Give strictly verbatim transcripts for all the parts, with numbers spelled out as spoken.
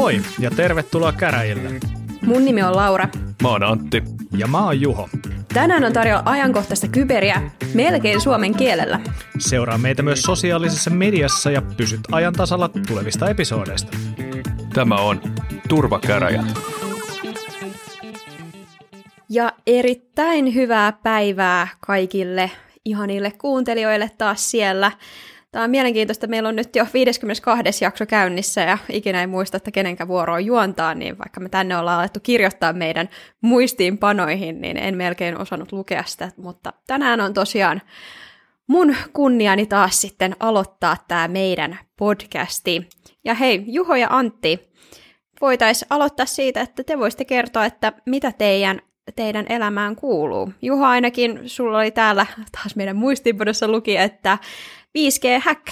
Moi ja tervetuloa käräjille. Mun nimi on Laura. Mä oon Antti. Ja mä oon Juho. Tänään on tarjolla ajankohtaista kyberiä melkein suomen kielellä. Seuraa meitä myös sosiaalisessa mediassa ja pysyt ajan tasalla tulevista episoodeista. Tämä on Turvakäräjä. Ja erittäin hyvää päivää kaikille ihanille kuuntelijoille taas siellä. Tämä on mielenkiintoista. Meillä on nyt jo viideskymmenestoinen jakso käynnissä ja ikinä ei muista, että kenenkä vuoro on juontaa, niin vaikka me tänne ollaan alettu kirjoittaa meidän muistiinpanoihin, niin en melkein osannut lukea sitä, mutta tänään on tosiaan mun kunniani taas sitten aloittaa tämä meidän podcasti. Ja hei, Juho ja Antti, voitaisiin aloittaa siitä, että te voisitte kertoa, että mitä teidän teidän elämään kuuluu. Juho, ainakin sulla oli täällä, taas meidän muistiinpanossa luki, että viisi G-hack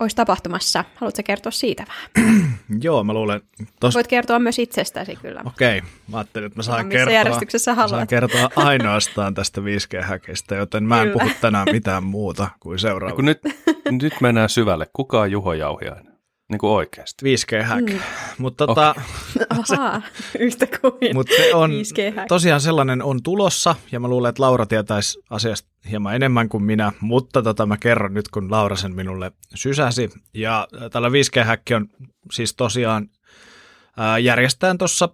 olisi tapahtumassa. Haluatko kertoa siitä vähän? Joo, mä luulen. Tos... Voit kertoa myös itsestäsi kyllä. Okei, okay. Mä ajattelin, että mä saan, no, kertoa, järjestyksessä haluat. Mä saan kertoa ainoastaan tästä viisi G-hackista, joten mä en kyllä. puhu tänään mitään muuta kuin seuraava. Kun nyt, nyt mennään syvälle. Kuka on Juho Jauhiainen? Niin kuin oikeasti. viisi G-hack. Mm. Mutta tota, okay. Ahaa, yhtä kuin mutta se on, viisi G-hack. Tosiaan sellainen on tulossa, ja mä luulen, että Laura tietäisi asiasta hieman enemmän kuin minä, mutta tota mä kerron nyt, kun Laura sen minulle sysäsi. Ja tällä viisi G-hack on siis tosiaan ää, järjestetään tuossa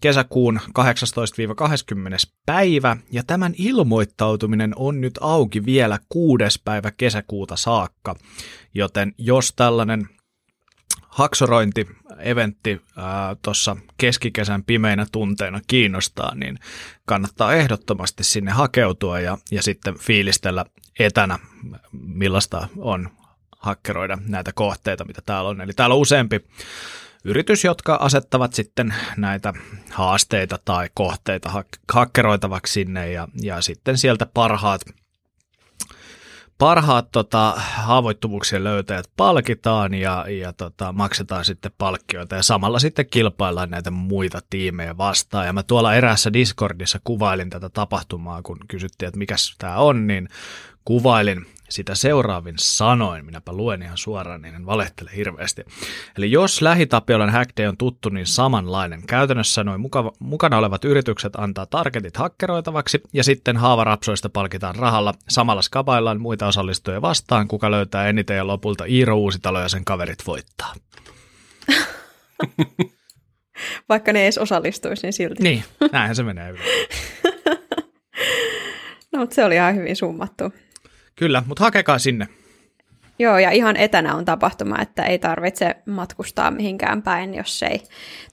kesäkuun kahdeksastatoista kahdeskymmenes päivä, ja tämän ilmoittautuminen on nyt auki vielä kuudes päivä kesäkuuta saakka, joten jos tällainen haksorointi, eventti tuossa keskikesän pimeinä tunteina kiinnostaa, niin kannattaa ehdottomasti sinne hakeutua ja, ja sitten fiilistellä etänä, millaista on hakkeroida näitä kohteita, mitä täällä on. Eli täällä on useampi yritys, jotka asettavat sitten näitä haasteita tai kohteita hak- hakkeroitavaksi sinne ja, ja sitten sieltä parhaat Parhaat tota, haavoittuvuuksien löytäjät palkitaan ja, ja tota, maksetaan sitten palkkioita ja samalla sitten kilpaillaan näitä muita tiimejä vastaan. Ja mä tuolla eräässä Discordissa kuvailin tätä tapahtumaa, kun kysyttiin, että mikäs tämä on, niin kuvailin sitä seuraavin sanoin. Minäpä luen ihan suoraan, niin en valehtele hirveästi. Eli jos Lähi-Tapiolan Hack Day on tuttu, niin samanlainen. Käytännössä noin mukava, mukana olevat yritykset antaa targetit hakkeroitavaksi, ja sitten haavarapsoista palkitaan rahalla. Samalla skabaillaan muita osallistujia vastaan, kuka löytää eniten, ja lopulta Iiro Uusitalo ja sen kaverit voittaa. Vaikka ne edes osallistuisi, niin silti. Niin, näinhän se menee yli. No, mutta se oli ihan hyvin summattu. Kyllä, mutta hakekaa sinne. Joo, ja ihan etänä on tapahtuma, että ei tarvitse matkustaa mihinkään päin, jos ei,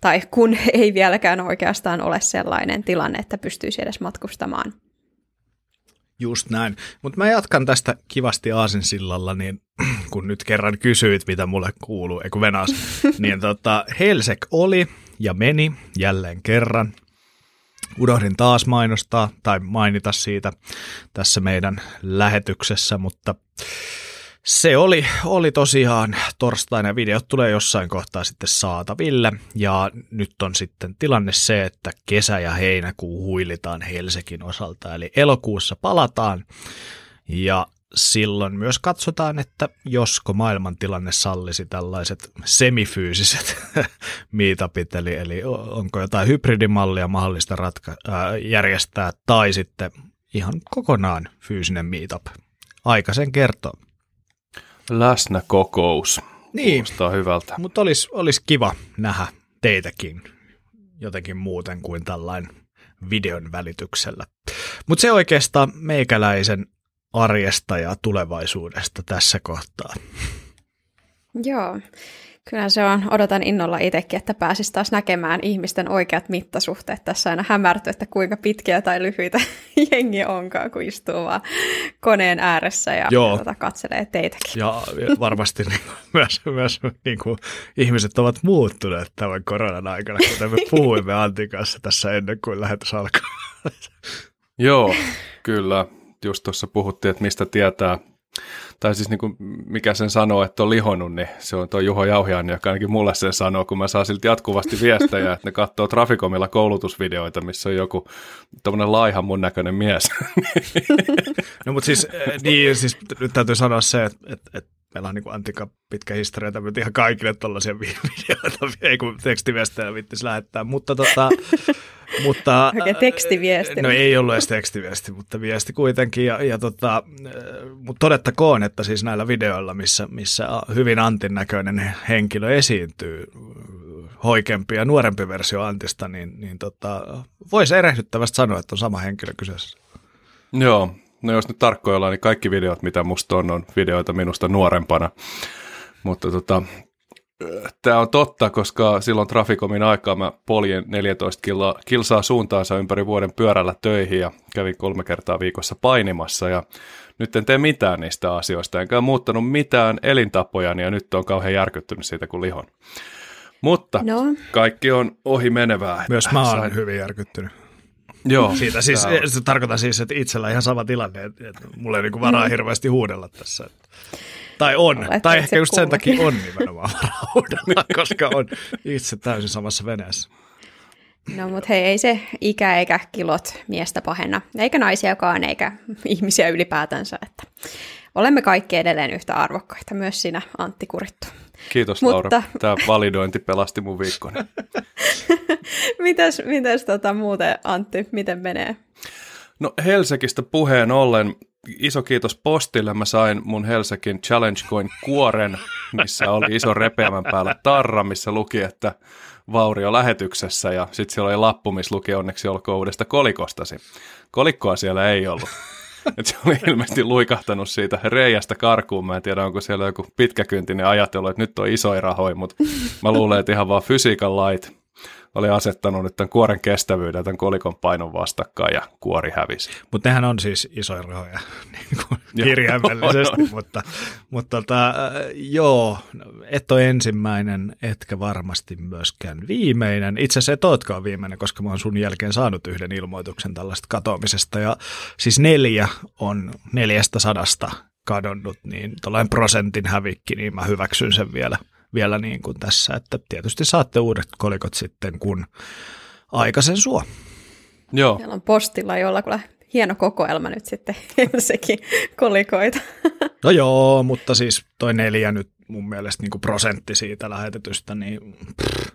tai kun ei vieläkään oikeastaan ole sellainen tilanne, että pystyisi edes matkustamaan. Just näin, mutta mä jatkan tästä kivasti aasinsillalla, niin kun nyt kerran kysyit, mitä mulle kuuluu, eiku venas, niin tota, Helsek oli ja meni jälleen kerran. Unohdin taas mainostaa tai mainita siitä tässä meidän lähetyksessä, mutta se oli, oli tosiaan torstaina. Videot tulee jossain kohtaa sitten saataville ja nyt on sitten tilanne se, että kesä ja heinäkuu huilitaan Helsingin osalta, eli elokuussa palataan ja silloin myös katsotaan, että josko maailmantilanne sallisi tällaiset semifyysiset meetupit, eli, eli onko jotain hybridimallia mahdollista ratka- äh, järjestää tai sitten ihan kokonaan fyysinen meetup. Aika sen kertoo. Läsnäkokous. Niin. Kuulostaa hyvältä. Mutta olisi olis kiva nähdä teitäkin jotenkin muuten kuin tällainen videon välityksellä. Mutta se oikeastaan meikäläisen arjesta ja tulevaisuudesta tässä kohtaa. Joo, kyllä se on. Odotan innolla itsekin, että pääsis taas näkemään ihmisten oikeat mittasuhteet. Tässä aina hämärtyy, että kuinka pitkiä tai lyhyitä jengi onkaan, kun istuu vaan koneen ääressä ja tuota, katselee teitäkin. Ja varmasti myös, myös niin kuin ihmiset ovat muuttuneet tämän koronan aikana, kuten me puhuimme Antin kanssa tässä ennen kuin lähetys alkaa. Joo, kyllä. Just tuossa puhuttiin, että mistä tietää, tai siis niin kuin mikä sen sanoo, että on lihonut, niin se on tuo Juho Jauhiainen, joka ainakin mulle sen sanoo, kun mä saan silti jatkuvasti viestejä, että ne katsoo Traficomilla koulutusvideoita, missä on joku tommoinen laiha mun näköinen mies. No mutta siis, niin, siis nyt täytyy sanoa se, että, että, että Meillä on niin Antinka pitkä historia, tämmöinen ihan kaikille tuollaisia videoita, ei kun tekstiviestejä viittisi lähettää, mutta tota... mutta oikein tekstiviesti. No ei ollut edes tekstiviesti, mutta viesti kuitenkin. Ja, ja tota, mutta todettakoon, että siis näillä videoilla, missä, missä hyvin Antin näköinen henkilö esiintyy, hoikempi ja nuorempi versio Antista, niin, niin tota, voisi erehdyttävästi sanoa, että on sama henkilö kyseessä. Joo. No jos nyt tarkkoja ollaan, niin kaikki videot, mitä musta on, on videoita minusta nuorempana. Mutta tota, tämä on totta, koska silloin Traficomin aikaa mä poljen neljätoista kilsaa suuntaansa ympäri vuoden pyörällä töihin ja kävin kolme kertaa viikossa painimassa. Ja nyt en tee mitään niistä asioista, enkä muuttanut mitään elintapojani ja nyt on kauhean järkyttynyt siitä kuin lihon. Mutta no. Kaikki on ohi menevää. Myös mä olen hyvin järkyttynyt. Joo, siitä siis, se tarkoittaa siis, että itsellä ihan sama tilanne, että mulla ei niinku varaa mm. hirveästi huudella tässä. Tai on, no, tai ehkä just kuulee. Sen takia on nimenomaan varaa huudella, koska on itse täysin samassa veneessä. No mut hei, ei se ikä eikä kilot miestä pahenna, eikä naisiakaan, eikä ihmisiä ylipäätänsä. Että olemme kaikki edelleen yhtä arvokkaita, myös sinä Antti Kurittu. Kiitos Laura, mutta... tämä validointi pelasti mun viikkoni. mitäs mitäs tota, muuten Antti, miten menee? No Helsingistä puheen ollen, iso kiitos postille, mä sain mun Helsingin Challenge Coin kuoren, missä oli iso repeämän päällä tarra, missä luki, että vaurio lähetyksessä ja sitten siellä oli lappu, missä luki onneksi olkoon uudesta kolikostasi. Kolikkoa siellä ei ollut. Et se oli ilmeisesti luikahtanut siitä reiästä karkuun. Mä en tiedä, onko siellä joku pitkäkyntinen ajatelu, että nyt on isoja rahoja, mutta mä luulen, että ihan vaan fysiikan lait oli asettanut nyt tämän kuoren kestävyyden ja tämän kolikon painon vastakkain ja kuori hävisi. Mutta nehän on siis isoja rahoja niin kirjaimellisesti, mutta, mutta tota, joo, et ole ensimmäinen, etkä varmasti myöskään viimeinen. Itse asiassa et ootkaan viimeinen, koska mä oon sun jälkeen saanut yhden ilmoituksen tällaista katoamisesta ja siis neljä on neljästä sadasta kadonnut, niin tuollainen prosentin hävikki, niin mä hyväksyn sen vielä. Vielä niin kuin tässä, että tietysti saatte uudet kolikot sitten, kun aika sen suo. Joo. Siellä on postilla jollakulla hieno kokoelma nyt sitten sekin kolikoita. No joo, mutta siis toi neljä nyt mun mielestä niin kuin prosentti siitä lähetetystä, niin... Pff.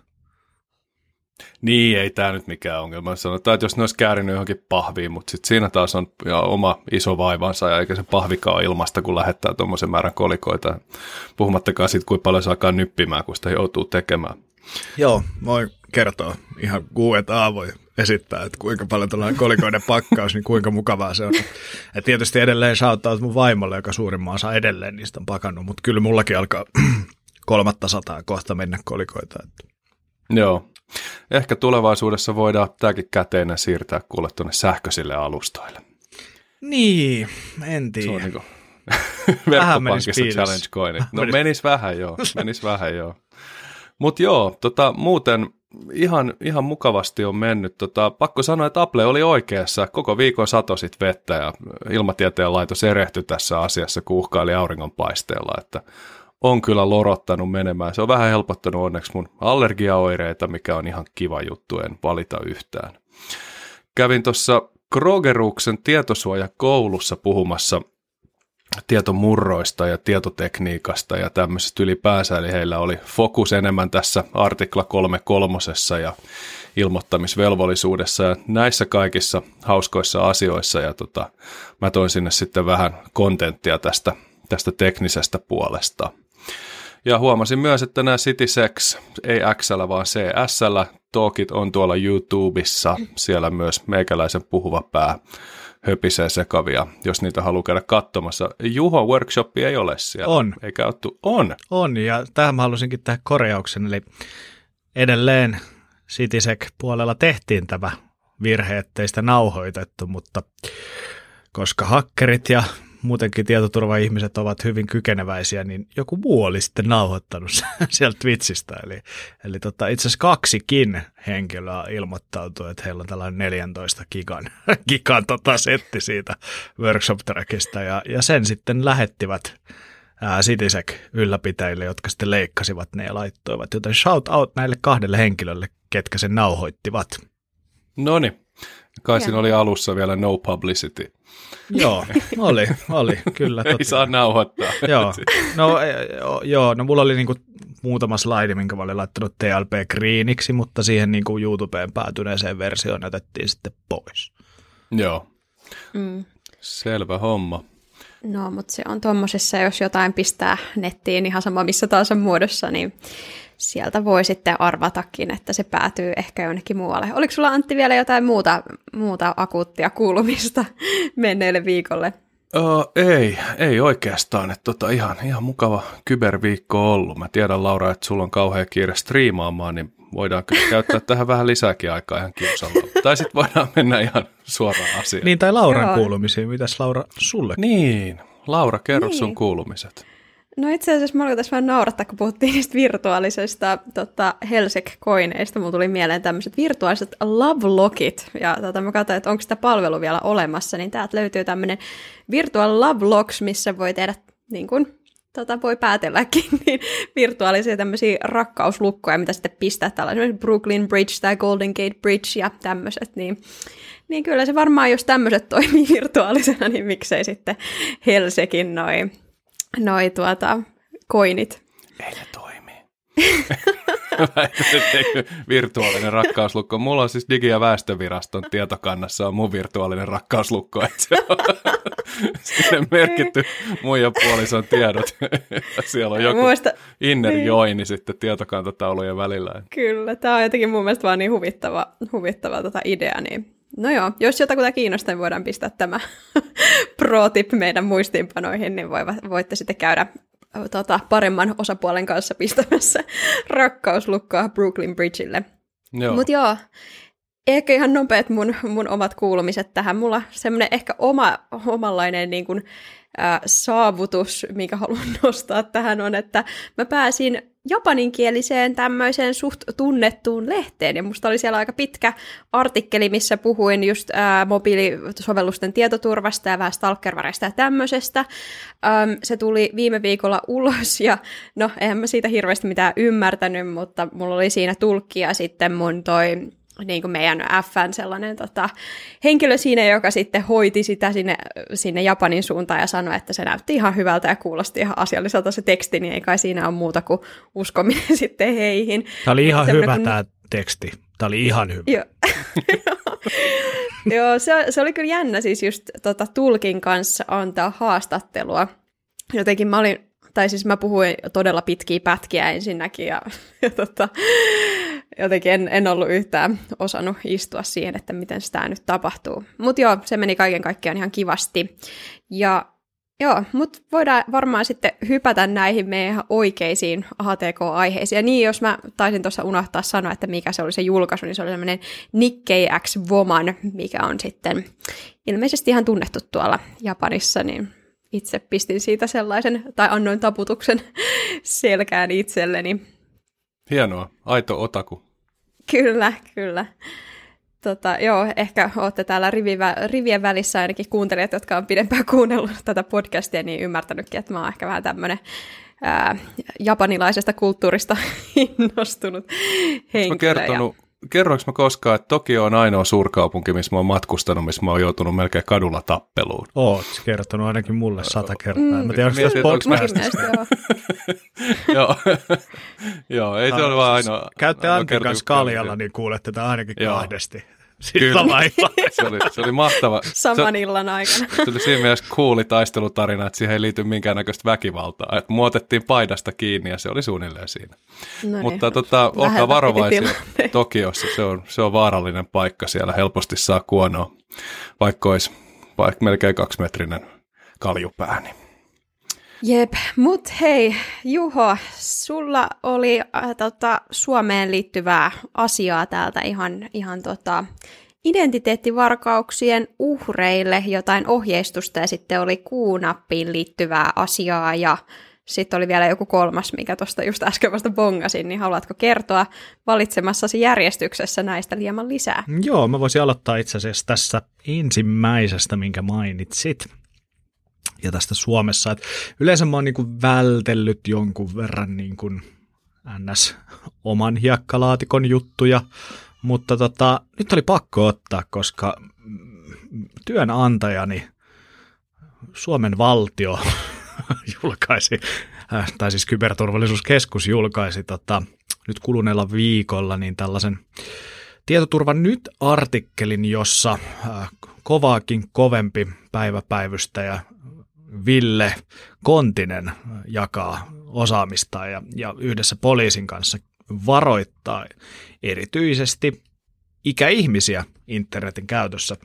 Niin, ei tämä nyt mikään ongelma. Sanotaan, että jos ne olisi käärinyt johonkin pahviin, mutta sitten siinä taas on oma iso vaivansa, ja eikä se pahvikaan ilmasta, kun lähettää tuommoisen määrän kolikoita. Puhumattakaan siitä, kuinka paljon se alkaa nyppimään, kun sitä joutuu tekemään. Joo, voi kertoa. Ihan Q and A voi esittää, että kuinka paljon tällainen kolikoiden pakkaus, niin kuinka mukavaa se on. Ja tietysti edelleen shoutout mun vaimolle, joka suurimman osa edelleen niistä on pakannut, mutta kyllä mullakin alkaa kolmatta sataa kohta mennä kolikoita. Joo. Ehkä tulevaisuudessa voidaan tämäkin käteenä siirtää kuule tuonne sähköisille alustoille. Niin, en tiedä. Se on niin kuin verkkopankissa challenge coinit. No menis, menis vähän joo, menis vähän joo. Mut joo, tota, muuten ihan, ihan mukavasti on mennyt. Tota, pakko sanoa, että Apple oli oikeassa. Koko viikon satosit vettä ja ilmatieteen laitos erehtyi tässä asiassa, kun uhkaili auringonpaisteella, että on kyllä lorottanut menemään. Se on vähän helpottanut onneksi mun allergiaoireita, mikä on ihan kiva juttu, en valita yhtään. Kävin tuossa Krogeruksen tietosuojakoulussa puhumassa tietomurroista ja tietotekniikasta ja tämmöisestä ylipäänsä, eli heillä oli fokus enemmän tässä artikla kolme kolme ja ilmoittamisvelvollisuudessa ja näissä kaikissa hauskoissa asioissa, ja tota, mä toin sinne sitten vähän kontenttia tästä, tästä teknisestä puolesta. Ja huomasin myös, että nämä CitySec, ei X:llä vaan C S:llä, talkit on tuolla YouTubessa. Siellä myös meikäläisen puhuva pää höpisee sekavia, jos niitä haluaa käydä katsomassa. Juho workshopi ei ole siellä. On. Eikä ole tu- on. On, ja tähän mä halusinkin tehdä korjauksen. Eli edelleen CitySec puolella tehtiin tämä virhe, ettei sitä nauhoitettu, mutta koska hakkerit ja muutenkin tietoturva-ihmiset ovat hyvin kykeneväisiä, niin joku muu oli sitten nauhoittanut sieltä Twitchistä. Eli, eli tota, itse asiassa kaksikin henkilöä ilmoittautui, että heillä on tällainen neljäntoista gigan, gigan tota setti siitä workshop-trackista, ja, ja sen sitten lähettivät ää, CitySec ylläpitäjille, jotka sitten leikkasivat ne ja laittoivat. Joten shout out näille kahdelle henkilölle, ketkä sen nauhoittivat. Noniin. Kai siinä oli alussa vielä no publicity. Joo, oli, oli, kyllä. Ei totta. Saa nauhoittaa. Joo, no, joo, no mulla oli niinku muutama slaidi, minkä mä olin laittanut T L P greeniksi, mutta siihen niinku YouTubeen päätyneeseen versioon otettiin sitten pois. Joo, mm. Selvä homma. No, mutta se on tuommoisessa, jos jotain pistää nettiin ihan sama missä tahansa muodossa, niin sieltä voi sitten arvatakin, että se päätyy ehkä jonnekin muualle. Oliko sulla, Antti, vielä jotain muuta, muuta akuuttia kuulumista menneelle viikolle? Uh, ei, ei oikeastaan. Että tota, ihan, ihan mukava kyberviikko on ollut. Mä tiedän, Laura, että sulla on kauhean kiire striimaamaan, niin voidaan kyllä käyttää tähän vähän lisääkin aikaa ihan kiusalla. Tai sitten voidaan mennä ihan suoraan asiaan. Niin, tai Lauran kuulumisiin. Mitäs, Laura, sulle? Niin, Laura, kerro niin sun kuulumiset. No itse asiassa mä olin tässä vähän naurattaa, kun puhuttiin niistä virtuaalisesta tota, Helsec-koineista. Mulla tuli mieleen tämmöiset virtuaaliset love-lockit. Ja tota, mä katsoin, että onko sitä palvelu vielä olemassa. Niin täältä löytyy tämmöinen Virtual love-locks, missä voi tehdä, niin kuin tota, voi päätelläkin, niin virtuaalisia tämmöisiä rakkauslukkoja, mitä sitten pistää tällä esimerkiksi Brooklyn Bridge tai Golden Gate Bridge ja tämmöiset, niin... Niin kyllä se varmaan, jos tämmöiset toimii virtuaalisena, niin miksei sitten Helsekin noi, noi tuota, koinit. Ei ne toimii. Virtuaalinen rakkauslukko. Mulla on siis Digi- ja väestöviraston tietokannassa on mun virtuaalinen rakkauslukko. Että se on sinne merkitty mun ja puolison tiedot. Siellä on joku mielestä... innerjoini sitten tietokantataulujen välillä. Kyllä, tää on jotenkin mun mielestä vaan niin huvittava, huvittava tota idea, niin... No joo, jos jotakuta kiinnostaa, niin voidaan pistää tämä pro-tip meidän muistiinpanoihin, niin voitte sitten käydä tota, paremman osapuolen kanssa pistämässä rakkauslukkoa Brooklyn Bridgeille. Mutta joo, ehkä ihan nopeat mun, mun omat kuulumiset tähän. Mulla semmoinen ehkä oma, omanlainen niin kun, äh, saavutus, minkä haluan nostaa tähän, on, että mä pääsin... japaninkieliseen tämmöiseen suht tunnettuun lehteen, ja musta oli siellä aika pitkä artikkeli, missä puhuin just ää, mobiilisovellusten tietoturvasta ja vähän stalkervareista ja tämmöisestä. Äm, se tuli viime viikolla ulos, ja no, eihän mä siitä hirveästi mitään ymmärtänyt, mutta mulla oli siinä tulkki, ja sitten mun toi... niin kuin meidän F:n sellainen tota, henkilö siinä, joka sitten hoiti sitä sinne, sinne Japanin suuntaan ja sanoi, että se näytti ihan hyvältä ja kuulosti ihan asialliselta se teksti, niin ei kai siinä ole muuta kuin uskominen sitten heihin. Tämä oli ihan hyvä kun... tämä teksti. Tämä oli ihan hyvä. Joo, Joo se, se oli kyllä jännä siis just tota, tulkin kanssa antaa haastattelua. Jotenkin mä olin, tai siis mä puhuin todella pitkiä pätkiä ensinnäkin ja, ja tota... Jotenkin en, en ollut yhtään osannut istua siihen, että miten sitä nyt tapahtuu. Mutta joo, se meni kaiken kaikkiaan ihan kivasti. Ja joo, mutta voidaan varmaan sitten hypätä näihin meidän oikeisiin A T K-aiheisiin. Ja niin, jos mä taisin tuossa unohtaa sanoa, että mikä se oli se julkaisu, niin se oli semmoinen Nikkei X Woman, mikä on sitten ilmeisesti ihan tunnettu tuolla Japanissa, niin... Itse pistin siitä sellaisen, tai annoin taputuksen selkään itselleni. Hienoa, aito otaku. Kyllä, kyllä. Tota, joo, ehkä olette täällä rivivä, rivien välissä ainakin kuuntelijat, jotka on pidempään kuunnellut tätä podcastia, niin ymmärtänytkin, että mä oon ehkä vähän tämmönen ää, japanilaisesta kulttuurista innostunut henkilö. Kertonut, ja... Kerroinko mä koskaan, että Tokio on ainoa suurkaupunki, missä mä oon matkustanut, missä mä oon joutunut melkein kadulla tappeluun? Oot kertonut ainakin mulle sata kertaa. Mm, mä tiedän, Joo, joo, ei se ole vaan ainoa. Käytte Antin kanssa kaljalla, niin kuulette tämän ainakin kahdesti. Kyllä, se oli, se oli mahtava. Saman illan aikana. Se oli siinä mielessä cooli taistelutarina, että siihen ei liity minkäännäköistä väkivaltaa. Että muotettiin paidasta kiinni ja se oli suunnilleen siinä. No mutta niin, tota, olkaa varovaisia Tokiossa, se on, se on vaarallinen paikka siellä. Helposti saa kuonoa, vaikka olisi vaikka melkein kaksimetrinen kaljupääni. Jep, mut hei Juho, sulla oli äh, tota, Suomeen liittyvää asiaa täältä ihan, ihan tota, identiteettivarkauksien uhreille, jotain ohjeistusta ja sitten oli QNAPiin liittyvää asiaa ja sitten oli vielä joku kolmas, mikä tuosta just äsken vasta bongasin, niin haluatko kertoa valitsemassasi järjestyksessä näistä hieman lisää? Joo, mä voisin aloittaa itse asiassa tässä ensimmäisestä, minkä mainitsit. Ja tästä Suomessa, että yleensä mä oon niin kuin vältellyt jonkun verran niin kuin ns. Oman hiekkalaatikon juttuja, Mutta tota, nyt oli pakko ottaa, koska työnantajani Suomen valtio julkaisi, tai siis Kyberturvallisuuskeskus julkaisi tota, nyt kuluneella viikolla niin tällaisen Tietoturva nyt -artikkelin, jossa kovaakin kovempi päiväpäivystäjä Ville Kontinen jakaa osaamista ja, ja yhdessä poliisin kanssa varoittaa erityisesti ikäihmisiä internetin käytössä.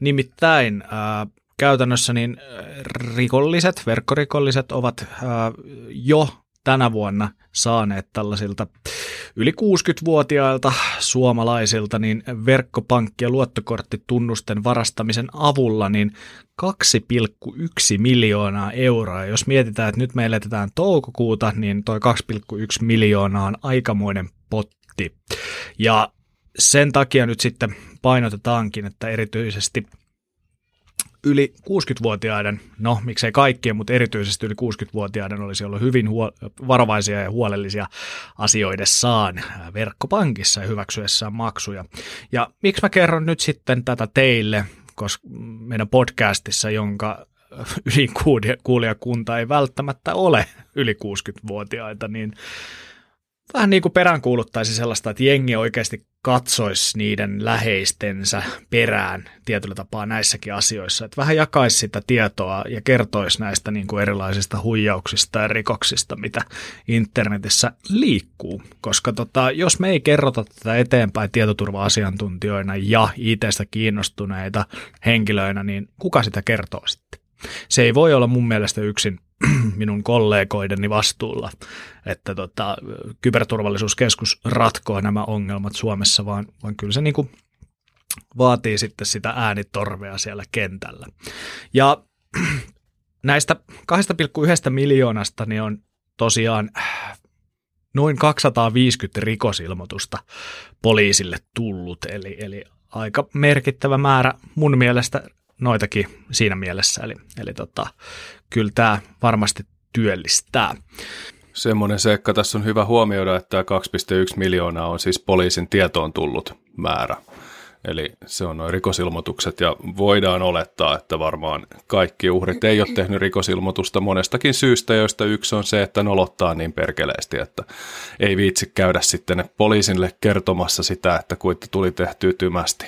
Nimittäin ää, käytännössä niin rikolliset, verkkorikolliset ovat ää, jo tänä vuonna saaneet tällaisilta yli kuusikymmentävuotiailta suomalaisilta niin verkkopankki- ja luottokorttitunnusten varastamisen avulla niin kaksi pilkku yksi miljoonaa euroa. Jos mietitään, että nyt me eletään toukokuuta, niin toi kaksi pilkku yksi miljoonaa on aikamoinen potti. Ja sen takia nyt sitten painotetaankin, että erityisesti yli kuusikymmentävuotiaiden, no miksei kaikkien, mutta erityisesti yli kuusikymmentävuotiaiden olisi ollut hyvin huol- varovaisia ja huolellisia asioidessaan verkkopankissa ja hyväksyessään maksuja. Ja miksi mä kerron nyt sitten tätä teille, koska meidän podcastissa, jonka yli kuulijakunta ei välttämättä ole yli kuusikymmentävuotiaita, niin vähän niin kuin peräänkuuluttaisi sellaista, että jengi oikeasti katsoisi niiden läheistensä perään tietyllä tapaa näissäkin asioissa. Että vähän jakaisi sitä tietoa ja kertoisi näistä niin kuin erilaisista huijauksista ja rikoksista, mitä internetissä liikkuu. Koska tota, jos me ei kerrota tätä eteenpäin tietoturva-asiantuntijoina ja I T:stä kiinnostuneita henkilöinä, niin kuka sitä kertoo sitten? Se ei voi olla mun mielestä yksin minun kollegoideni vastuulla, että tota, Kyberturvallisuuskeskus ratkoo nämä ongelmat Suomessa, vaan, vaan kyllä se niinku vaatii sitten sitä äänitorvea siellä kentällä. Ja näistä kaksi pilkku yksi miljoonasta niin on tosiaan noin kaksisataaviisikymmentä rikosilmoitusta poliisille tullut, eli, eli aika merkittävä määrä mun mielestä noitakin siinä mielessä, eli, eli tota, kyllä tämä varmasti työllistää. Semmoinen seikka tässä on hyvä huomioida, että tämä kaksi pilkku yksi miljoonaa on siis poliisin tietoon tullut määrä, eli se on nuo rikosilmoitukset, ja voidaan olettaa, että varmaan kaikki uhrit ei ole tehnyt rikosilmoitusta monestakin syystä, joista yksi on se, että nolottaa niin perkeleesti, että ei viitsi käydä sitten poliisille kertomassa sitä, että kuitti tuli tehtyä tymästi.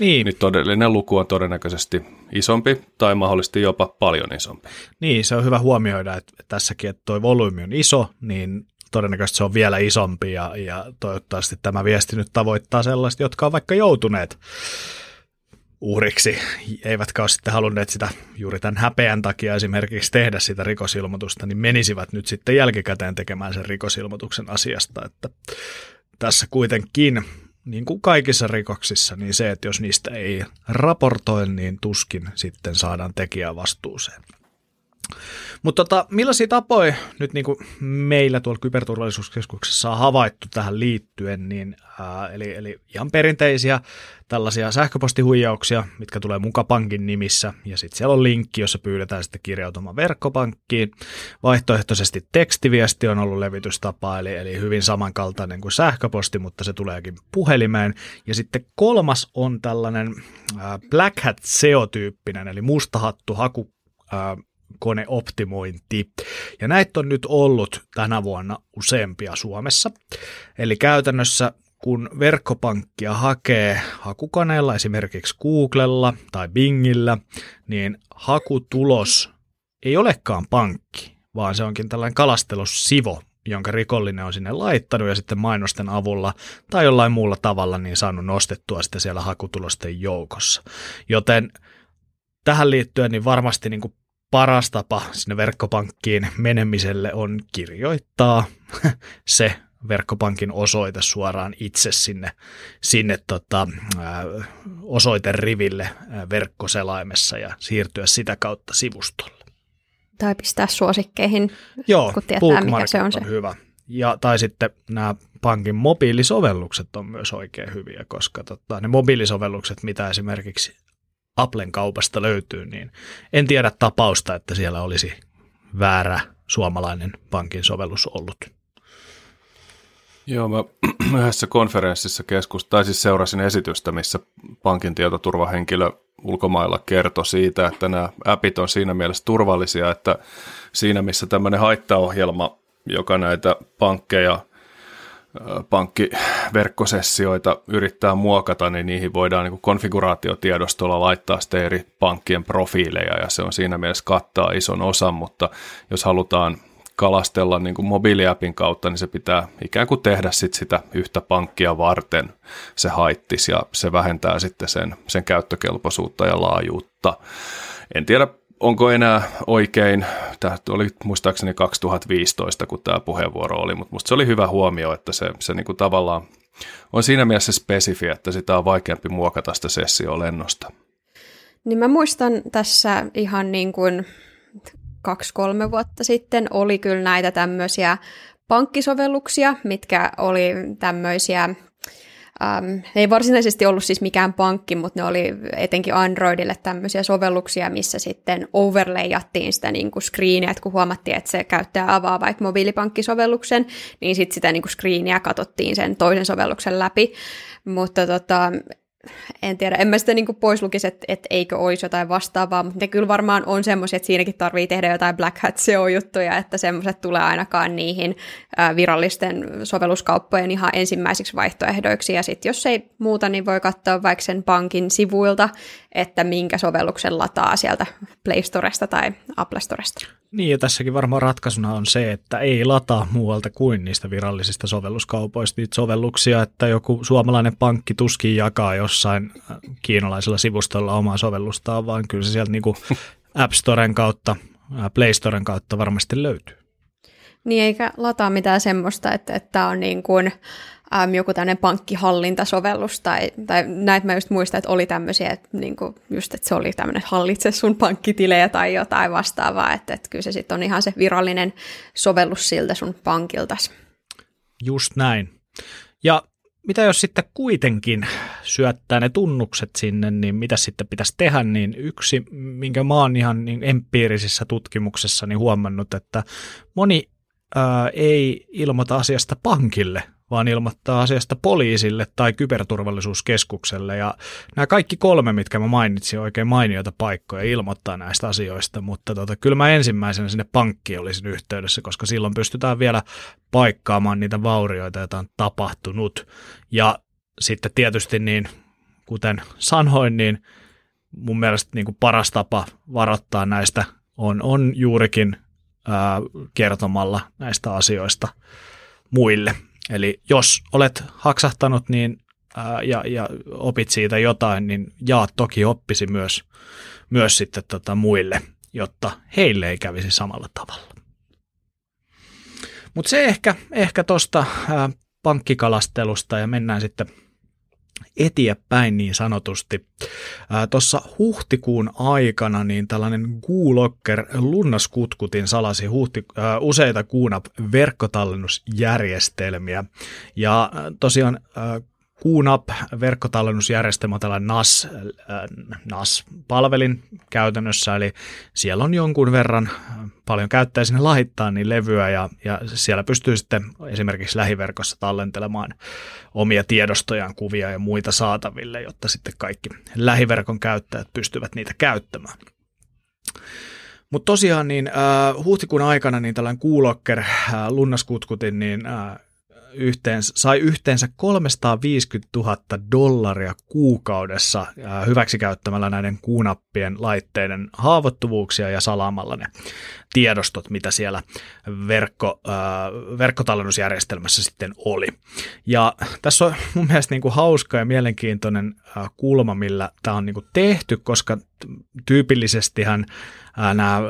Niin. Nyt todellinen luku on todennäköisesti isompi tai mahdollisesti jopa paljon isompi. Niin, se on hyvä huomioida, että tässäkin, että tuo volyymi on iso, niin todennäköisesti se on vielä isompi ja, ja toivottavasti tämä viesti nyt tavoittaa sellaiset, jotka on vaikka joutuneet uhriksi, eivätkä ole sitten halunneet sitä juuri tämän häpeän takia esimerkiksi tehdä sitä rikosilmoitusta, niin menisivät nyt sitten jälkikäteen tekemään sen rikosilmoituksen asiasta, että tässä kuitenkin niin kuin kaikissa rikoksissa, niin se, että jos niistä ei raportoi, niin tuskin sitten saadaan tekijää vastuuseen. Mutta tota, millaisia tapoja nyt niin kuin meillä tuolla Kyberturvallisuuskeskuksessa on havaittu tähän liittyen, niin ää, eli, eli ihan perinteisiä tällaisia sähköpostihuijauksia, mitkä tulee muka pankin nimissä, ja sitten siellä on linkki, jossa pyydetään sitten kirjautumaan verkkopankkiin. Vaihtoehtoisesti tekstiviesti on ollut levitystapa, eli, eli hyvin samankaltainen kuin sähköposti, mutta se tuleekin puhelimeen. Ja sitten kolmas on tällainen ää, Black Hat S E O-tyyppinen, eli mustahattu haku ää, koneoptimointi. Ja näitä on nyt ollut tänä vuonna useampia Suomessa. Eli käytännössä kun verkkopankkia hakee hakukoneella, esimerkiksi Googlella tai Bingillä, niin hakutulos ei olekaan pankki, vaan se onkin tällainen kalastelusivo, jonka rikollinen on sinne laittanut ja sitten mainosten avulla tai jollain muulla tavalla niin saanut nostettua sitä siellä hakutulosten joukossa. Joten tähän liittyen niin varmasti niin kuin paras tapa sinne verkkopankkiin menemiselle on kirjoittaa se verkkopankin osoite suoraan itse sinne, sinne tota, osoiteriville verkkoselaimessa ja siirtyä sitä kautta sivustolle. Tai pistää suosikkeihin, joo, kun tietää, mikä se on se. On hyvä. Ja, tai sitten nämä pankin mobiilisovellukset on myös oikein hyviä, koska tota, ne mobiilisovellukset, mitä esimerkiksi Applen kaupasta löytyy, niin en tiedä tapausta, että siellä olisi väärä suomalainen pankin sovellus ollut. Joo, mä yhdessä konferenssissa keskustelin, tai siis seurasin esitystä, missä pankin tietoturvahenkilö ulkomailla kertoi siitä, että nämä appit on siinä mielessä turvallisia, että siinä missä tämmöinen haittaohjelma, joka näitä pankkeja, pankkiverkkosessioita yrittää muokata, niin niihin voidaan niin kuin konfiguraatiotiedostolla laittaa sitten eri pankkien profiileja, ja se on siinä mielessä kattaa ison osan, mutta jos halutaan kalastella niin kuin mobiiliäpin kautta, niin se pitää ikään kuin tehdä sit sitä yhtä pankkia varten se haittis, ja se vähentää sitten sen, sen käyttökelpoisuutta ja laajuutta. En tiedä, onko enää oikein, tämä oli muistaakseni kaksituhattaviisitoista, kun tämä puheenvuoro oli, mutta musta se oli hyvä huomio, että se, se niin kuin tavallaan on siinä mielessä spesifi, että sitä on vaikeampi muokata sitä sessio-lennosta. Niin mä muistan tässä ihan niin kuin kaksi-kolme vuotta sitten oli kyllä näitä tämmöisiä pankkisovelluksia, mitkä oli tämmöisiä, äm, ei varsinaisesti ollut siis mikään pankki, mutta ne oli etenkin Androidille tämmöisiä sovelluksia, missä sitten overlayattiin sitä niin kuin screeniä, että kun huomattiin, että se käyttäjä avaa vaikka mobiilipankkisovelluksen, niin sitten sitä niin kuin screeniä katsottiin sen toisen sovelluksen läpi, mutta tota... En tiedä, en mä sitä niin kuin pois lukisi, että, että eikö olisi jotain vastaavaa, mutta kyllä varmaan on semmoisia, että siinäkin tarvii tehdä jotain Black Hat-S E O-juttuja, että semmoiset tulee ainakaan niihin virallisten sovelluskauppojen ihan ensimmäisiksi vaihtoehdoiksi, ja sitten jos ei muuta, niin voi katsoa vaikka sen pankin sivuilta, että minkä sovelluksen lataa sieltä Play Storesta tai Apple Storesta. Niin, ja tässäkin varmaan ratkaisuna on se, että ei lataa muualta kuin niistä virallisista sovelluskaupoista niitä sovelluksia, että joku suomalainen pankki tuskin jakaa jossain kiinalaisella sivustolla omaa sovellustaan, vaan kyllä se sieltä niin kuin App Storen kautta, Play Storen kautta varmasti löytyy. Niin, eikä lataa mitään semmoista, että tämä on niin kuin äm, joku tämmöinen pankkihallintasovellus, tai, tai näitä mä just muistan, että oli tämmöisiä, että, niinku, just, että se oli tämmöinen hallitse sun pankkitilejä tai jotain vastaavaa, että, että kyllä se sitten on ihan se virallinen sovellus siltä sun pankiltas. Just näin. Ja mitä jos sitten kuitenkin syöttää ne tunnukset sinne, niin mitä sitten pitäisi tehdä, niin yksi, minkä mä oon ihan niin empiirisissä tutkimuksessa niin huomannut, että moni ää, ei ilmoita asiasta pankille, vaan ilmoittaa asiasta poliisille tai kyberturvallisuuskeskukselle. Ja nämä kaikki kolme, mitkä mä mainitsin, oikein mainioita paikkoja ilmoittaa näistä asioista, mutta tota, kyllä mä ensimmäisenä sinne pankkiin olisin yhteydessä, koska silloin pystytään vielä paikkaamaan niitä vaurioita, joita on tapahtunut. Ja sitten tietysti, niin, kuten sanoin, niin mun mielestä niin kuin paras tapa varoittaa näistä on, on juurikin ää, kertomalla näistä asioista muille. Eli jos olet haksahtanut niin, ää, ja, ja opit siitä jotain, niin jaa toki oppisi myös, myös sitten tota muille, jotta heille ei kävisi samalla tavalla. Mutta se ehkä, ehkä tuosta pankkikalastelusta, ja mennään sitten eteenpäin niin sanotusti. Tuossa huhtikuun aikana niin tällainen Gulocker lunnaskutkuttin salasi huhti, ää, useita QNAP-verkkotallennusjärjestelmiä. Ja tosiaan ää, QNAP-verkkotallennusjärjestelmä on tällainen N A S, ää, N A S-palvelin käytännössä, eli siellä on jonkun verran paljon käyttäjä sinne laittaa niin levyä, ja, ja siellä pystyy sitten esimerkiksi lähiverkossa tallentelemaan omia tiedostojaan, kuvia ja muita saataville, jotta sitten kaikki lähiverkon käyttäjät pystyvät niitä käyttämään. Mutta tosiaan niin, äh, huhtikuun aikana niin tällainen Gulocker äh, lunnaskutkuttin, niin äh, Yhteensä, sai yhteensä kolmesataaviisikymmentätuhatta dollaria kuukaudessa hyväksikäyttämällä näiden QNAPien laitteiden haavoittuvuuksia ja salaamalla ne tiedostot, mitä siellä verkko, äh, verkkotallennusjärjestelmässä sitten oli. Ja tässä on mun mielestä niin kuin hauska ja mielenkiintoinen äh, kulma, millä tämä on niin kuin tehty, koska tyypillisestihän äh, nämä äh,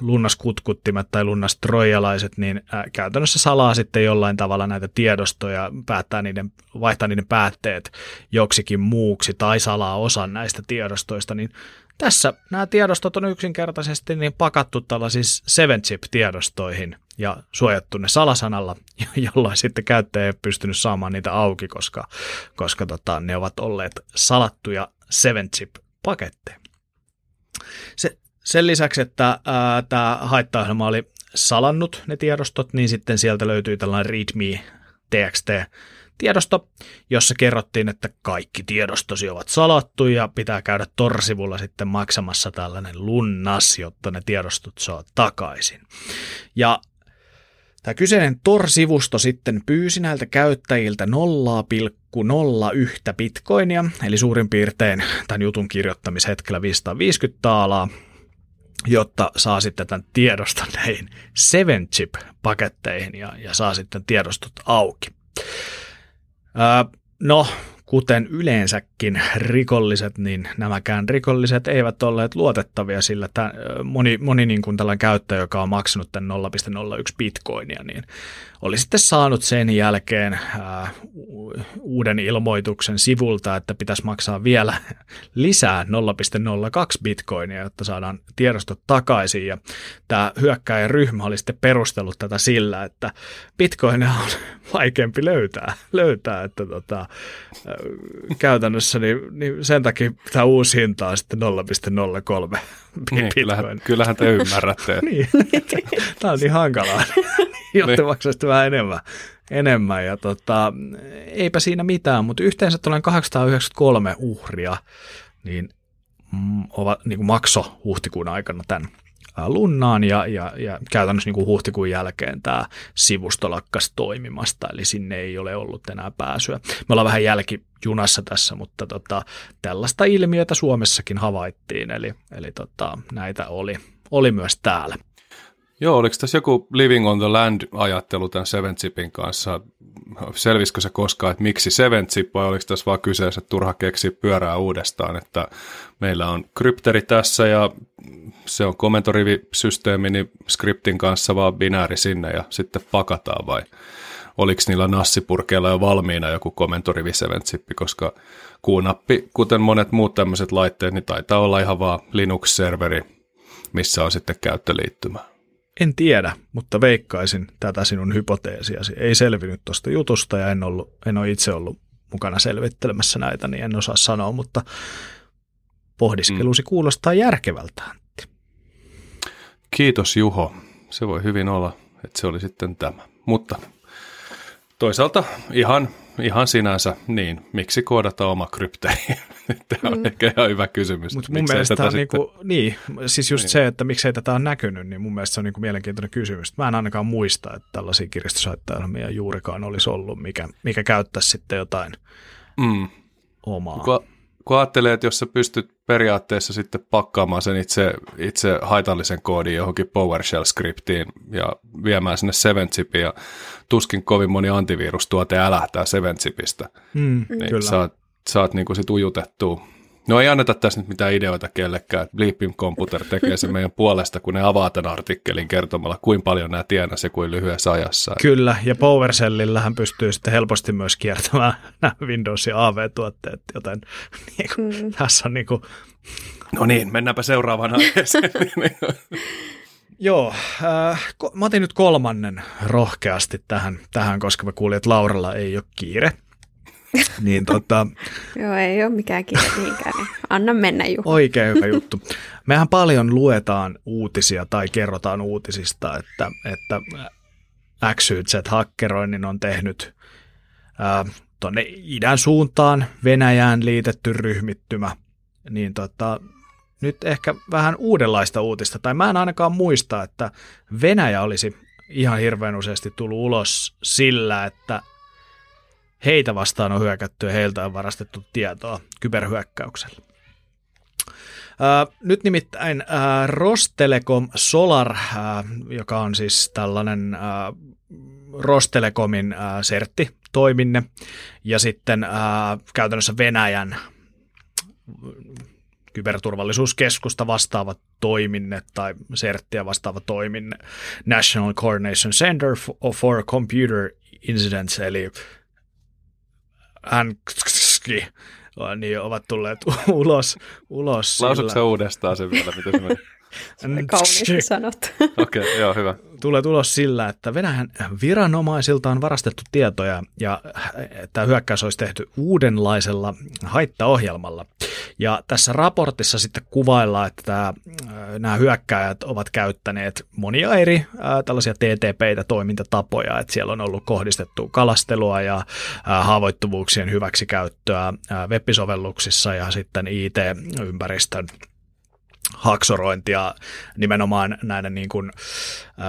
lunnaskutkuittimet tai lunnastroijalaiset niin äh, käytännössä salaa sitten jollain tavalla näitä tiedostoja, päättää niiden, vaihtaa niiden päätteet joksikin muuksi tai salaa osan näistä tiedostoista, niin tässä nämä tiedostot on yksinkertaisesti niin pakattu tällaisiin seven chip tiedostoihin ja suojattu ne salasanalla, jolloin sitten käyttäjä ei ole pystynyt saamaan niitä auki, koska, koska tota, ne ovat olleet salattuja seven chip paketteja. Se, sen lisäksi, että ää, tämä haittaohjelma oli salannut ne tiedostot, niin sitten sieltä löytyy tällainen readme T X T-tiedosto, jossa kerrottiin, että kaikki tiedostosi ovat salattu ja pitää käydä torsivulla sitten maksamassa tällainen lunnas, jotta ne tiedostot saa takaisin. Ja tämä kyseinen Tor-sivusto sitten pyysi näiltä käyttäjiltä nolla pilkku nolla yksi bitcoinia, eli suurin piirtein tämän jutun kirjoittamishetkellä viisisataaviisikymmentä taalaa, jotta saa sitten tämän tiedoston näihin seven chip paketteihin ja, ja saa sitten tiedostot auki. Öö, no, kuten yleensäkin rikolliset, niin nämäkään rikolliset eivät olleet luotettavia, sillä tämän, moni, moni niin kuin tällainen käyttäjä, joka on maksanut tämän nolla pilkku nolla yksi bitcoinia, niin oli sitten saanut sen jälkeen ää, uuden ilmoituksen sivulta, että pitäisi maksaa vielä lisää nolla pilkku nolla kaksi bitcoinia, jotta saadaan tiedostot takaisin. Ja tämä hyökkäjän ryhmä oli sitten perustellut tätä sillä, että bitcoinia on vaikeampi löytää, löytää että tota, käytännössä niin, niin sen takia tämä uusi hinta on sitten nolla pilkku nolla kolme bitcoin. Kyllähän, kyllähän te ymmärrätte. Niin. Tämä on niin hankalaa, jotta maksaisitte vähän enemmän. enemmän. Ja tota, eipä siinä mitään, mutta yhteensä tuollainen kahdeksansataayhdeksänkymmentäkolme uhria niin, mm, ovat, niin kuin makso huhtikuun aikana tämän lunnaan ja, ja, ja käytännössä niin kuin huhtikuun jälkeen tämä sivusto lakkasi toimimasta, eli sinne ei ole ollut enää pääsyä. Me ollaan vähän jälkijunassa tässä, mutta tota, tällaista ilmiötä Suomessakin havaittiin, eli, eli tota, näitä oli, oli myös täällä. Joo, oliko tässä joku Living on the Land-ajattelu tämän seven chipin kanssa? Selvisikö se koskaan, että miksi seven chip, vai oliko tässä vaan kyseessä, että turha keksiä pyörää uudestaan, että meillä on krypteri tässä ja se on komentorivisysteemi, niin skriptin kanssa vaan binääri sinne ja sitten pakataan, vai oliko niillä nassipurkeilla jo valmiina joku komentorivi seven chip, koska Q-nappi, kuten monet muut tämmöiset laitteet, niin taitaa olla ihan vaan Linux-serveri, missä on sitten käyttöliittymä. En tiedä, mutta veikkaisin tätä sinun hypoteesiasi. Ei selvinnyt tuosta jutusta ja en, ollut, en ole itse ollut mukana selvittelemässä näitä, niin en osaa sanoa, mutta pohdiskelusi mm. kuulostaa järkevältä. Kiitos Juho. Se voi hyvin olla, että se oli sitten tämä. Mutta toisaalta ihan, ihan sinänsä niin, miksi koodata oma krypteri? Tämä on mm. ehkä ihan hyvä kysymys. Mutta mun mielestä tätä niinku, niin, siis just niin. Se, että miksei tätä ole näkynyt, niin mun mielestä se on niinku mielenkiintoinen kysymys. Mä en ainakaan muista, että tällaisia kiristysaittailmia juurikaan olisi ollut, mikä, mikä käyttäisi sitten jotain mm. omaa. Kun, kun ajattelee, että jos sä pystyt periaatteessa sitten pakkaamaan sen itse, itse haitallisen koodin johonkin PowerShell-skriptiin ja viemään sinne seven chipiin, ja tuskin kovin moni antivirustuote älähtää seven chipistä, mm, niin kyllä. sä oot Saat niinku sit ujutettua. No ei anneta tässä nyt mitään ideoita kellekään. Bleeping Computer tekee sen meidän puolesta, kun ne avaa tämän artikkelin kertomalla, kuinka paljon nämä tienasi ja kuinka lyhyessä ajassa. Kyllä, ja PowerShellillähän pystyy sitten helposti myös kiertämään nämä Windows- ja A V-tuotteet, joten niin kuin, mm. tässä on niin kuin... No niin, mennäänpä seuraavaan aiheeseen. Joo, äh, mä otin nyt kolmannen rohkeasti tähän, tähän koska mä kuulin, että Lauralla ei ole kiire. Niin, tota... Joo, ei ole mikään kiire niinkään. Anna mennä, Juho. Oikein hyvä juttu. Mehän paljon luetaan uutisia tai kerrotaan uutisista, että, että X Y Z-hakkeroinnin on tehnyt äh, tuonne idän suuntaan Venäjään liitetty ryhmittymä. Niin tota, nyt ehkä vähän uudenlaista uutista, tai mä en ainakaan muista, että Venäjä olisi ihan hirveän useasti tullut ulos sillä, että heitä vastaan on hyökätty ja heiltä on varastettu tietoa kyberhyökkäyksellä. Ää, nyt nimittäin ää, Rostelecom Solar, ää, joka on siis tällainen ää, Rostelecomin ää, sertti toiminne ja sitten ää, käytännössä Venäjän Kyberturvallisuuskeskusta vastaava toiminne tai serttiä vastaava toiminne, National Coordination Center for Computer Incidents, eli Antti niin ovat tulleet ulos. ulos Lausutko sä uudestaan sen vielä? Miten se meni? Kauniisti sanottu. Okei, okay, joo, hyvä. tulee tulos sillä, että Venäjän viranomaisilta on varastettu tietoja ja tämä hyökkäys olisi tehty uudenlaisella haittaohjelmalla. Ja tässä raportissa sitten kuvaillaan, että tämä, nämä hyökkäjät ovat käyttäneet monia eri ää, tällaisia T T P:itä toimintatapoja, että siellä on ollut kohdistettu kalastelua ja ää, haavoittuvuuksien hyväksikäyttöä ää, web-sovelluksissa ja sitten I T-ympäristön haksorointia nimenomaan näiden niin kuin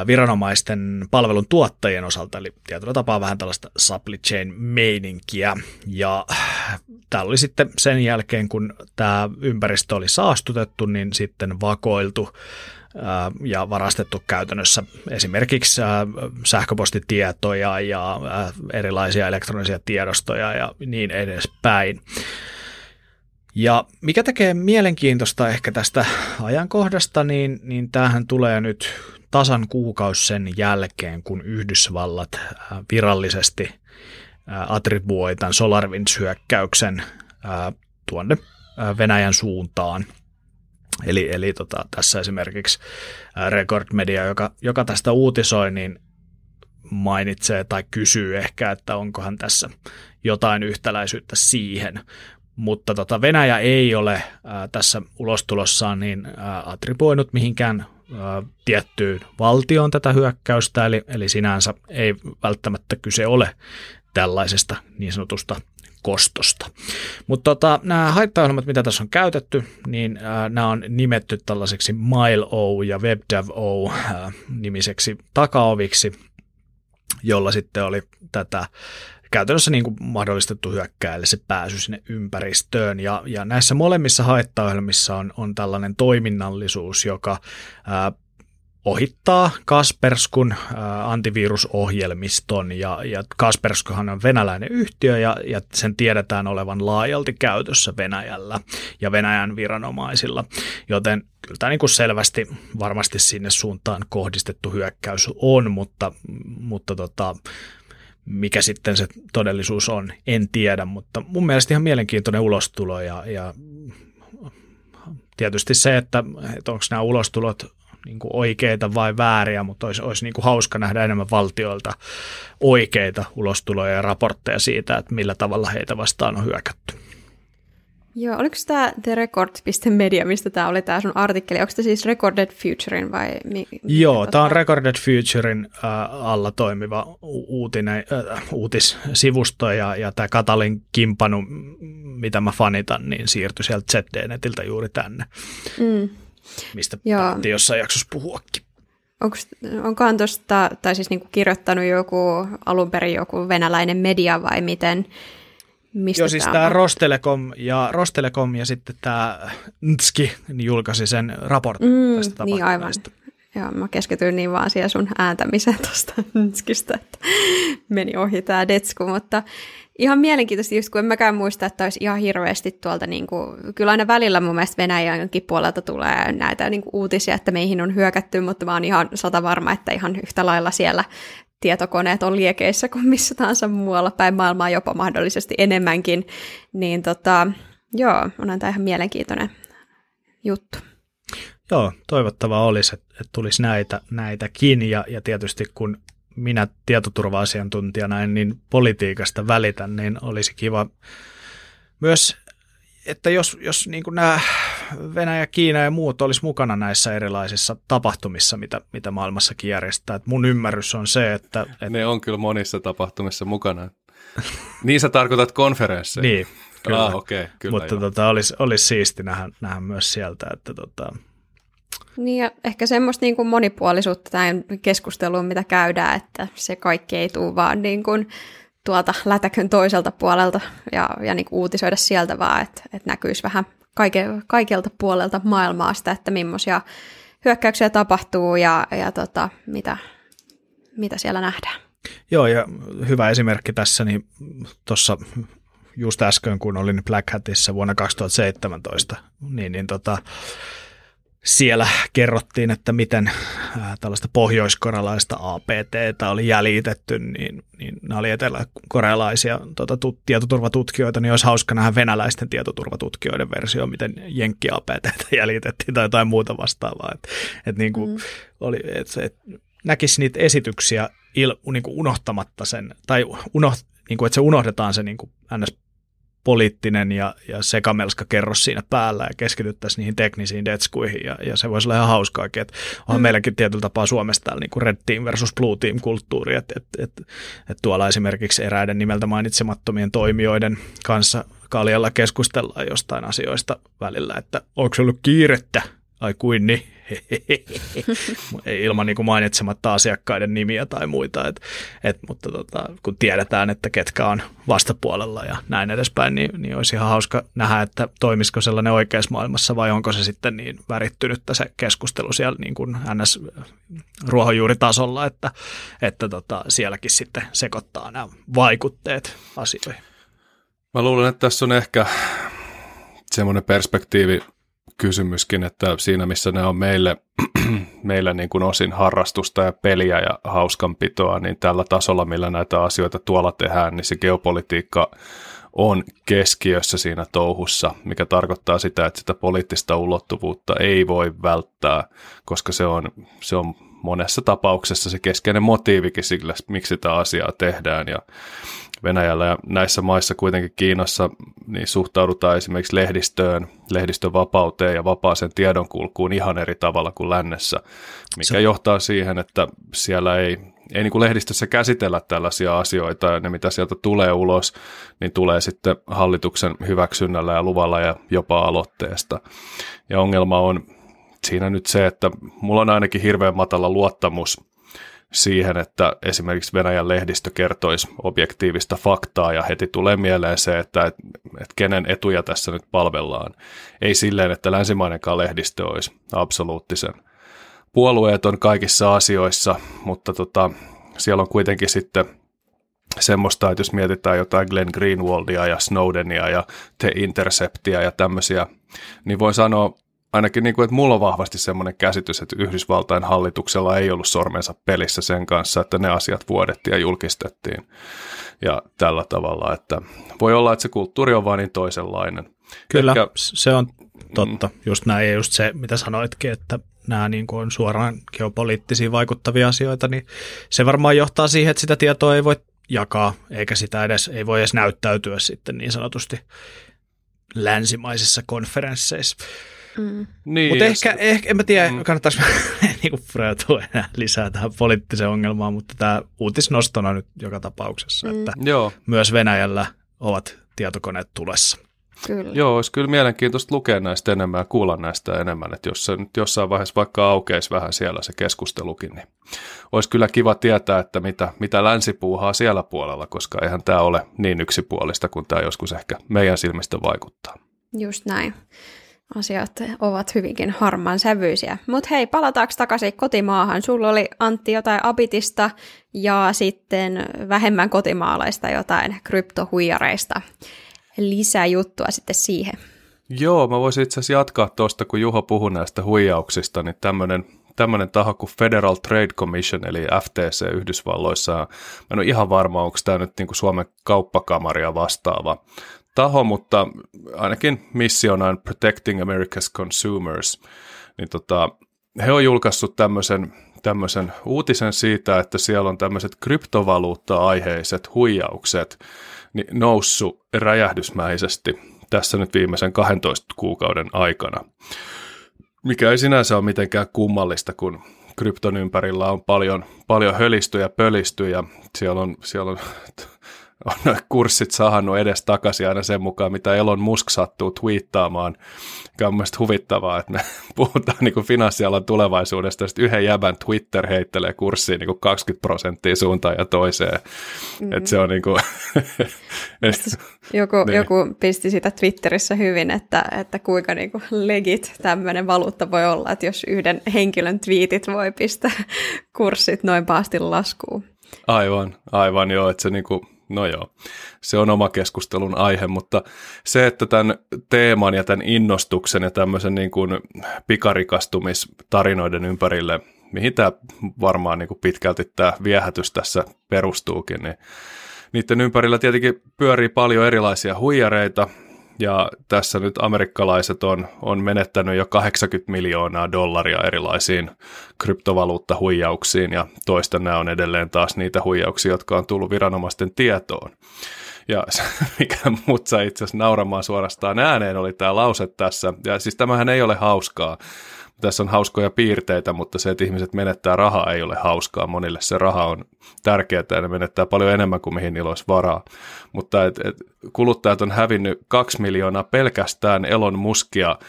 viranomaisten palvelun tuottajien osalta, eli tietyllä tapaa vähän tällaista supply chain meininkiä. Ja täällä oli sitten sen jälkeen, kun tämä ympäristö oli saastutettu, niin sitten vakoiltu ja varastettu käytännössä esimerkiksi sähköpostitietoja ja erilaisia elektronisia tiedostoja ja niin edespäin. Ja mikä tekee mielenkiintoista ehkä tästä ajankohdasta, niin, niin tämähän tulee nyt tasan kuukausi sen jälkeen, kun Yhdysvallat virallisesti attribuoi tämän SolarWinds-hyökkäyksen tuonne Venäjän suuntaan. Eli, eli tota, tässä esimerkiksi Record Media, joka, joka tästä uutisoi, niin mainitsee tai kysyy ehkä, että onkohan tässä jotain yhtäläisyyttä siihen. Mutta tota Venäjä ei ole äh, tässä ulostulossaan niin äh, attribuoinut mihinkään äh, tiettyyn valtioon tätä hyökkäystä, eli, eli sinänsä ei välttämättä kyse ole tällaisesta niin sanotusta kostosta. Mutta tota, nämä haittaohjelmat, mitä tässä on käytetty, niin äh, nämä on nimetty tällaiseksi Mile-O ja WebDevO äh, nimiseksi takaoviksi, jolla sitten oli tätä käytännössä niin kuin mahdollistettu hyökkäjälle se pääsy sinne ympäristöön. Ja, ja näissä molemmissa haittaohjelmissa on, on tällainen toiminnallisuus, joka ää, ohittaa Kasperskyn ää, antivirusohjelmiston. Ja, ja Kasperskyhan on venäläinen yhtiö ja, ja sen tiedetään olevan laajalti käytössä Venäjällä ja Venäjän viranomaisilla. Joten kyllä tämä niin kuin selvästi varmasti sinne suuntaan kohdistettu hyökkäys on, mutta, mutta tota, mikä sitten se todellisuus on, en tiedä, mutta mun mielestä ihan mielenkiintoinen ulostulo ja, ja tietysti se, että, että onko nämä ulostulot niin kuin oikeita vai vääriä, mutta olisi, olisi niin kuin hauska nähdä enemmän valtioilta oikeita ulostuloja ja raportteja siitä, että millä tavalla heitä vastaan on hyökätty. Joo, oliko tämä TheRecord.media, mistä tämä oli tämä sun artikkeli? Onko se siis Recorded Futurein vai? Mi- Joo, tämä on Recorded Futurein äh, alla toimiva uutinen, äh, uutissivusto ja, ja tämä Katalin kimpanu, mitä mä fanitan, niin siirtyi sieltä Z D-netiltä juuri tänne, mm. mistä päätti jossain jaksossa puhuakin. Onko, onkohan tuosta, tai siis niinku kirjoittanut joku alun perin joku venäläinen media vai miten? Mistä Joo, siis tämä Rostelecom ja, Rostelecom ja sitten tämä Ntski niin julkaisi sen raportin mm, tästä tapahtumasta. Niin aivan. Joo, mä keskityin niin vaan siihen sun ääntämiseen tuosta Ntskistä, että meni ohi tämä detsku, mutta ihan mielenkiintoista, just kun en mäkään muista, että olisi ihan hirveästi tuolta, niin kuin, kyllä aina välillä mun mielestä Venäjänkin puolelta tulee näitä niin kuin uutisia, että meihin on hyökätty, mutta mä oon ihan sata varma, että ihan yhtä lailla siellä tietokoneet on liekeissä kuin missä tahansa muualla päin maailmaa, jopa mahdollisesti enemmänkin, niin tota, joo, onhan tämä ihan mielenkiintoinen juttu. Joo, toivottavaa olisi, että, että tulisi näitä, näitäkin, ja, ja tietysti kun minä tietoturva-asiantuntijana en niin politiikasta välitä, niin olisi kiva myös, että jos, jos niin kuin nämä Venäjä, Kiina ja muut olisi mukana näissä erilaisissa tapahtumissa, mitä, mitä maailmassakin järjestetään. Et mun ymmärrys on se, että... että... Ne on kyllä monissa tapahtumissa mukana. Niin sä tarkoitat konferensseja. Niin, kyllä. Ah, okay, kyllä mutta tota, olisi, olisi siisti nähdä, nähdä myös sieltä, että... Tota... Niin ja ehkä semmoista niin kuin monipuolisuutta tämän keskusteluun, mitä käydään, että se kaikki ei tule vaan niin kuin tuolta lätäkön toiselta puolelta ja, ja niin kuin uutisoida sieltä vaan, että, että näkyisi vähän Kaike, kaikelta puolelta maailmaa sitä, että millaisia hyökkäyksiä tapahtuu ja, ja tota, mitä, mitä siellä nähdään. Joo, ja hyvä esimerkki tässä, niin tuossa just äsken, kun olin Black Hatissa vuonna kaksituhattaseitsemäntoista, niin, niin tota, siellä kerrottiin, että miten äh, tällaista pohjoiskorealaista A P T:tä oli jäljitetty, niin, niin nämä oli eteläkorealaisia tota, tut, tietoturvatutkijoita, niin olisi hauska nähdä venäläisten tietoturvatutkijoiden versio, miten jenkki A P T:tä jäljitettiin tai jotain muuta vastaavaa. Et, et niin kuin mm. oli, et, et, näkisi niitä esityksiä il, niin kuin unohtamatta sen, tai unoht, niin kuin, että se unohdetaan se niin kuin ns. Poliittinen ja, ja sekamelska kerros siinä päällä ja keskityttäisiin niihin teknisiin detskuihin ja, ja se voisi olla ihan hauskaakin, että onhan mm. meilläkin tietyllä tapaa Suomessa täällä niin kuin red team versus blue team -kulttuuri, että et, et, et tuolla esimerkiksi eräiden nimeltä mainitsemattomien toimijoiden kanssa kaljalla keskustellaan jostain asioista välillä, että onko se ollut kiirettä? Ai kuin niin, ilman niin kuin mainitsematta asiakkaiden nimiä tai muita, et, et, mutta tota, kun tiedetään, että ketkä on vastapuolella ja näin edespäin, niin, niin olisi ihan hauska nähdä, että toimisiko sellainen oikeassa maailmassa vai onko se sitten niin värittynyttä se keskustelu siellä niin kuin N S-ruohonjuuritasolla, että, että tota, sielläkin sitten sekoittaa nämä vaikutteet asioihin. Mä luulen, että tässä on ehkä semmoinen perspektiivi, kysymyskin, että siinä missä ne on meille, meillä niin kuin osin harrastusta ja peliä ja hauskanpitoa, niin tällä tasolla, millä näitä asioita tuolla tehdään, niin se geopolitiikka on keskiössä siinä touhussa, mikä tarkoittaa sitä, että sitä poliittista ulottuvuutta ei voi välttää, koska se on, se on monessa tapauksessa se keskeinen motiivikin sillä, miksi sitä asiaa tehdään. Ja Venäjällä ja näissä maissa kuitenkin Kiinassa niin suhtaudutaan esimerkiksi lehdistöön, lehdistön vapauteen ja vapaaseen tiedonkulkuun ihan eri tavalla kuin lännessä, mikä johtaa siihen, että siellä ei, ei niin kuin lehdistössä käsitellä tällaisia asioita ja ne mitä sieltä tulee ulos, niin tulee sitten hallituksen hyväksynnällä ja luvalla ja jopa aloitteesta. Ja ongelma on siinä nyt se, että mulla on ainakin hirveän matala luottamus siihen, että esimerkiksi Venäjän lehdistö kertoisi objektiivista faktaa ja heti tulee mieleen se, että et, et kenen etuja tässä nyt palvellaan. Ei silleen, että länsimainenkaan lehdistö olisi absoluuttisen puolueeton kaikissa asioissa, mutta tota, siellä on kuitenkin sitten semmoista, että jos mietitään jotain Glenn Greenwaldia ja Snowdenia ja The Interceptia ja tämmöisiä, niin voi sanoa, ainakin niin kuin, että mulla on vahvasti semmoinen käsitys, että Yhdysvaltain hallituksella ei ollut sormensa pelissä sen kanssa, että ne asiat vuodettiin ja julkistettiin ja tällä tavalla, että voi olla, että se kulttuuri on vain niin toisenlainen. Kyllä, Ehkä, se on totta. Mm. Just näin ja just se, mitä sanoitkin, että nämä niin kuin on suoraan geopoliittisiin vaikuttavia asioita, niin se varmaan johtaa siihen, että sitä tietoa ei voi jakaa, eikä sitä edes, ei voi edes näyttäytyä sitten niin sanotusti länsimaisissa konferensseissa. Mm. Niin, mutta ehkä, se, ehkä, en mä tiedä, mm. kannattaisi niinku pureutua enää lisää tähän poliittiseen ongelmaan, mutta tämä uutisnostona nyt joka tapauksessa, mm. että Joo. myös Venäjällä ovat tietokoneet tulessa. Kyllä. Joo, olisi kyllä mielenkiintoista lukea näistä enemmän ja kuulla näistä enemmän, että jos se nyt jossain vaiheessa vaikka aukeisi vähän siellä se keskustelukin, niin olisi kyllä kiva tietää, että mitä, mitä länsi puuhaa siellä puolella, koska eihän tämä ole niin yksipuolista kuin tämä joskus ehkä meidän silmistä vaikuttaa. Just näin. Asiat ovat hyvinkin harmaan sävyisiä. Mutta hei, palataanko takaisin kotimaahan? Sulla oli, Antti, jotain Abitista ja sitten vähemmän kotimaalaista jotain kryptohuijareista. Lisää juttua sitten siihen. Joo, mä voisin itse asiassa jatkaa tuosta, kun Juho puhui näistä huijauksista, niin tämmöinen tämmöinen taho kuin Federal Trade Commission, eli F T C Yhdysvalloissa. Mä en ole ihan varma, onko tämä nyt niinku Suomen kauppakamaria vastaava taho, mutta ainakin missiona Protecting America's Consumers, niin tota, he on julkaissut tämmöisen, tämmöisen uutisen siitä, että siellä on tämmöiset kryptovaluutta-aiheiset huijaukset niin noussut räjähdysmäisesti tässä nyt viimeisen kahdentoista kuukauden aikana, mikä ei sinänsä ole mitenkään kummallista, kun krypton ympärillä on paljon, paljon hölistyjä, pölistyjä, siellä on, siellä on on noin kurssit sahannut edes takaisin aina sen mukaan, mitä Elon Musk sattuu twiittaamaan. Mikä on mielestäni huvittavaa, että me puhutaan niin kuin finanssialan tulevaisuudesta, että yhden jäbän Twitter heittelee kurssiin niin kuin kaksikymmentä prosenttia suuntaan ja toiseen. Mm. Että se on niin kuin joku, niin. joku pisti sitä Twitterissä hyvin, että, että kuinka niin kuin legit tämmöinen valuutta voi olla, että jos yhden henkilön twiitit voi pistää kurssit noin pahasti laskuun. Aivan, aivan joo, että se niin kuin no joo, se on oma keskustelun aihe, mutta se, että tämän teeman ja tämän innostuksen ja tämmöisen niin kuin pikarikastumistarinoiden ympärille, mihin tämä varmaan niin kuin pitkälti tämä viehätys tässä perustuukin, niin niiden ympärillä tietenkin pyörii paljon erilaisia huijareita, ja tässä nyt amerikkalaiset on, on menettänyt jo kahdeksankymmentä miljoonaa dollaria erilaisiin kryptovaluuttahuijauksiin, ja toista nämä on edelleen taas niitä huijauksia, jotka on tullut viranomaisten tietoon. Ja mikä mut sai itse asiassa nauramaan suorastaan ääneen oli tämä lause tässä, ja siis tämähän ei ole hauskaa. Tässä on hauskoja piirteitä, mutta se, että ihmiset menettää rahaa, ei ole hauskaa. Monille se raha on tärkeää ja ne menettää paljon enemmän kuin mihin niillä olisi varaa. Mutta et, et, kuluttajat on hävinnyt kaksi miljoonaa pelkästään Elon Muskia äh,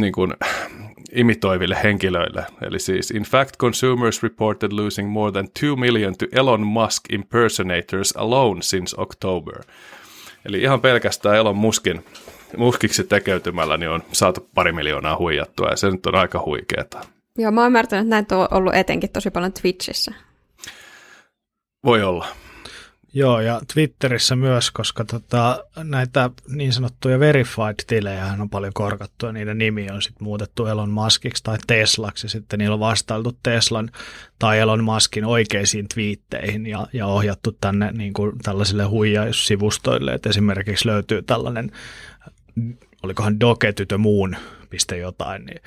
niin kuin, imitoiville henkilöille. Eli siis, in fact, consumers reported losing more than two million to Elon Musk impersonators alone since October. Eli ihan pelkästään Elon Muskin. Muskiksi tekeytymällä niin on saatu pari miljoonaa huijattua, ja se nyt on aika huikeeta. Joo, mä oon ymmärtänyt, että näitä on ollut etenkin tosi paljon Twitchissä. Voi olla. Joo, ja Twitterissä myös, koska tota, näitä niin sanottuja verified-tilejähän on paljon korkattu, ja niiden nimi on sitten muutettu Elon Muskiksi tai Teslaksi, ja sitten niillä on vastailtu Teslan tai Elon Muskin oikeisiin twiitteihin ja, ja ohjattu tänne niin kuin tällaisille huijaussivustoille, että esimerkiksi löytyy tällainen olikohan doketytömuun piste jotain, niin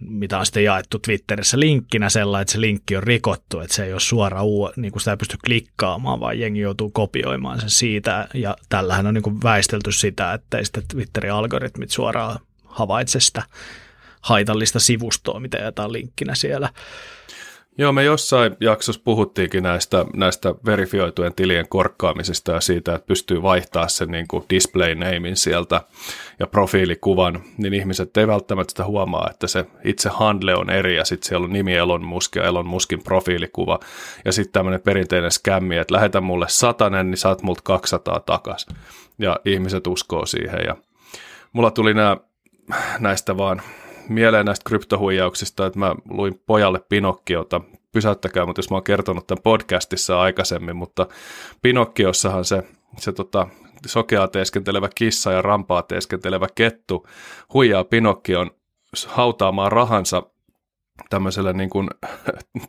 mitä on sitten jaettu Twitterissä linkkinä sellainen, että se linkki on rikottu, että se ei ole suora uu, niin kuin sitä ei pysty klikkaamaan, vaan jengi joutuu kopioimaan sen siitä, ja tällähän on niin kuin väistelty sitä, ettei sitten Twitterin algoritmit suoraan havaitse sitä haitallista sivustoa, mitä jätetään linkkinä siellä. Joo, me jossain jaksossa puhuttiinkin näistä, näistä verifioitujen tilien korkkaamisesta ja siitä, että pystyy vaihtaa sen niin kuin display namein sieltä ja profiilikuvan, niin ihmiset ei välttämättä sitä huomaa, että se itse handle on eri ja sitten siellä on nimi Elon Musk ja Elon Muskin profiilikuva ja sitten tämmöinen perinteinen skämmi, että lähetä mulle satanen, niin saat multa kaksisataa takaisin ja ihmiset uskoo siihen ja mulla tuli nämä näistä vaan mieleen näistä kryptohuijauksista, että mä luin Pojalle Pinokkiota, pysäyttäkää mut, jos mä oon kertonut tämän podcastissa aikaisemmin, mutta Pinokkiossahan se, se tota, sokeaa teeskentelevä kissa ja rampaa teeskentelevä kettu huijaa Pinokkion hautaamaan rahansa tämmöiselle niin kuin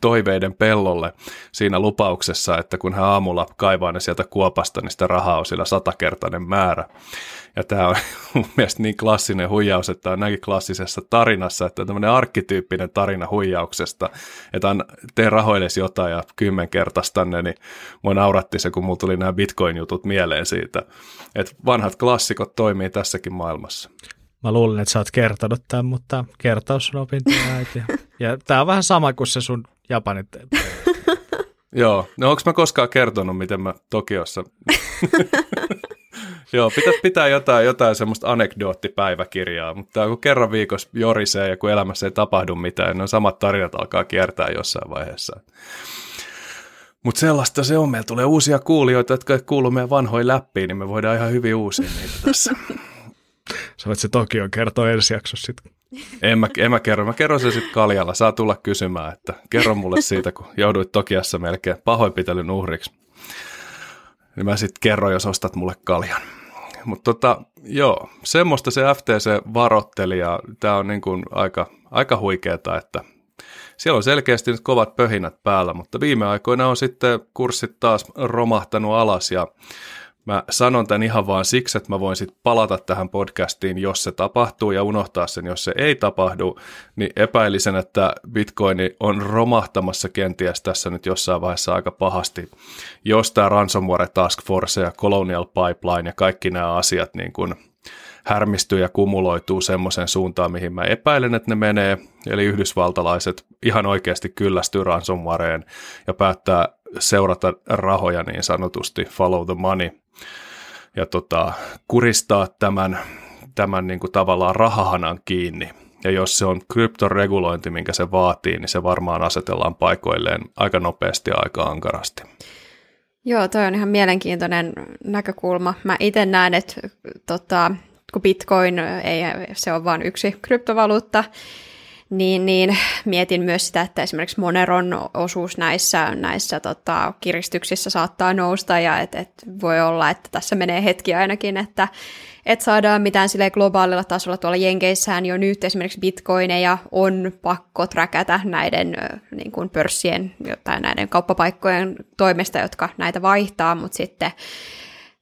toiveiden pellolle siinä lupauksessa, että kun hän aamulla kaivaa ne sieltä kuopasta, niin sitä rahaa on siellä satakertainen määrä. Ja tämä on mun mielestä niin klassinen huijaus, että tämä on näinkin klassisessa tarinassa, että on tämmöinen arkkityyppinen tarina huijauksesta, että tee rahoillesi jotain ja kymmenkertaistanne, niin mua nauratti se, kun mulla tuli nämä bitcoin-jutut mieleen siitä. Että vanhat klassikot toimii tässäkin maailmassa. Mä luulin, että sä oot kertonut tämän, mutta kertaus on opintoja äiti. Ja tää on vähän sama kuin se sun Japanit. Joo, no onko mä koskaan kertonut, miten mä Tokiossa... Joo, pitäisi pitää jotain, jotain semmoista anekdoottipäiväkirjaa, mutta kun kerran viikossa jorisee ja kun elämässä ei tapahdu mitään, niin samat tarinat alkaa kiertää jossain vaiheessa. Mutta sellaista se on, meillä tulee uusia kuulijoita, jotka kuuluu meidän vanhoihin läppiin, niin me voidaan ihan hyvin uusia niitä tässä. Sä voit se Tokion kertoa ensi jaksossa sitten. En mä, en mä kerro, mä kerron sen sitten Kaljalla. Saa tulla kysymään, että kerro mulle siitä, kun jouduit Tokiassa melkein pahoinpitelyn uhriksi. Niin mä sitten kerron, jos ostat mulle kaljan. Mutta tota, joo, semmoista se F T C varotteli ja tää on niin kuin aika, aika huikeeta, että siellä on selkeästi nyt kovat pöhinät päällä, mutta viime aikoina on sitten kurssit taas romahtanut alas ja mä sanon tämän ihan vaan siksi, että mä voin sitten palata tähän podcastiin, jos se tapahtuu, ja unohtaa sen, jos se ei tapahdu, niin epäilisen, että Bitcoin on romahtamassa kenties tässä nyt jossain vaiheessa aika pahasti, jos tämä Ransomware Task Force ja Colonial Pipeline ja kaikki nämä asiat niin kun härmistyy ja kumuloituu semmoisen suuntaan, mihin mä epäilen, että ne menee, eli yhdysvaltalaiset ihan oikeasti kyllästyy ransomwareen ja päättää seurata rahoja niin sanotusti, follow the money, ja tota, kuristaa tämän, tämän niin kuin tavallaan rahahanan kiinni. Ja jos se on kryptoregulointi, minkä se vaatii, niin se varmaan asetellaan paikoilleen aika nopeasti ja aika ankarasti. Joo, toi on ihan mielenkiintoinen näkökulma. Mä itse näen, että tota, kun Bitcoin ei se ole vain yksi kryptovaluutta, Niin, niin mietin myös sitä, että esimerkiksi Moneron osuus näissä, näissä tota, kiristyksissä saattaa nousta ja et, et voi olla, että tässä menee hetki ainakin, että et saadaan mitään silleen globaalilla tasolla. Tuolla Jenkeissään jo nyt esimerkiksi bitcoineja on pakko träkätä näiden niin kuin pörssien tai näiden kauppapaikkojen toimesta, jotka näitä vaihtaa, mutta sitten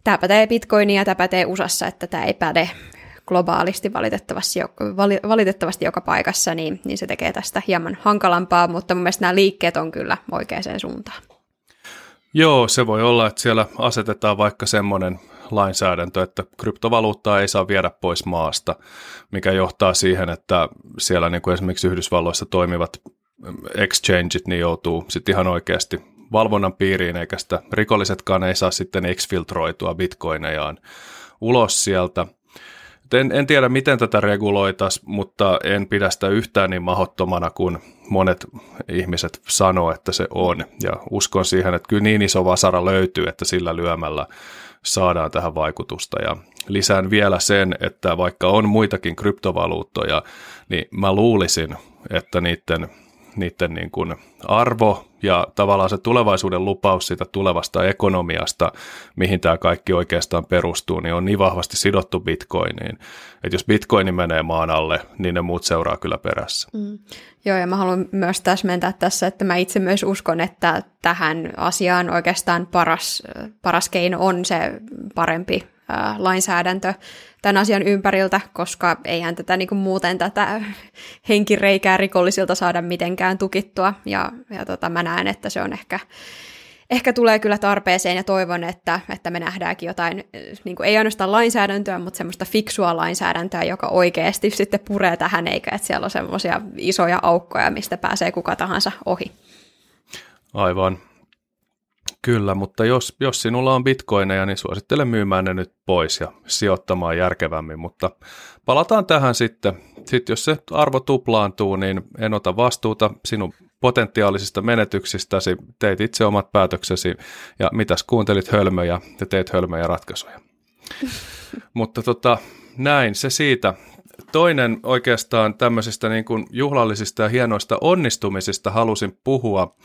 Tämä pätee Bitcoinia ja tämä pätee U S A:ssa, että tämä ei päde globaalisti valitettavasti, valitettavasti joka paikassa, niin, niin se tekee tästä hieman hankalampaa, mutta mun mielestä nämä liikkeet on kyllä oikeaan suuntaan. Joo, se voi olla, että siellä asetetaan vaikka semmoinen lainsäädäntö, että kryptovaluuttaa ei saa viedä pois maasta, mikä johtaa siihen, että siellä niin kuin esimerkiksi Yhdysvalloissa toimivat exchanget niin joutuu sitten ihan oikeasti valvonnan piiriin, eikä sitä rikollisetkaan ei saa sitten exfiltroitua bitcoinejaan ulos sieltä. En, en tiedä, miten tätä reguloitaisiin, mutta en pidä sitä yhtään niin mahdottomana kuin monet ihmiset sanoo, että se on. Ja uskon siihen, että kyllä niin iso vasara löytyy, että sillä lyömällä saadaan tähän vaikutusta. Ja lisään vielä sen, että vaikka on muitakin kryptovaluuttoja, niin mä luulisin, että niiden, niiden niin kuin arvo ja tavallaan se tulevaisuuden lupaus siitä tulevasta ekonomiasta, mihin tämä kaikki oikeastaan perustuu, niin on niin vahvasti sidottu bitcoiniin. Että jos bitcoini menee maan alle, niin ne muut seuraa kyllä perässä. Mm. Joo, ja mä haluan myös täsmentää tässä, että mä itse myös uskon, että tähän asiaan oikeastaan paras, paras keino on se parempi äh, lainsäädäntö tämän asian ympäriltä, koska eihän tätä niin kuin muuten tätä henkireikää rikollisilta saada mitenkään tukittua, ja, ja tota, mä näen, että se on ehkä, ehkä tulee kyllä tarpeeseen, ja toivon, että, että me nähdäänkin jotain, niin kuin ei ainoastaan lainsäädäntöä, mutta semmoista fiksua lainsäädäntöä, joka oikeasti sitten puree tähän, eikä että siellä on semmoisia isoja aukkoja, mistä pääsee kuka tahansa ohi. Aivan. Kyllä, mutta jos, jos sinulla on bitcoineja, niin suosittelen myymään ne nyt pois ja sijoittamaan järkevämmin, mutta palataan tähän sitten. Sitten jos se arvo tuplaantuu, niin en ota vastuuta sinun potentiaalisista menetyksistäsi, teit itse omat päätöksesi ja mitäs kuuntelit hölmöjä ja teit hölmöjä ratkaisuja. Mutta tota, näin se siitä. Toinen oikeastaan tämmöisistä niin kuin juhlallisista ja hienoista onnistumisista halusin puhua.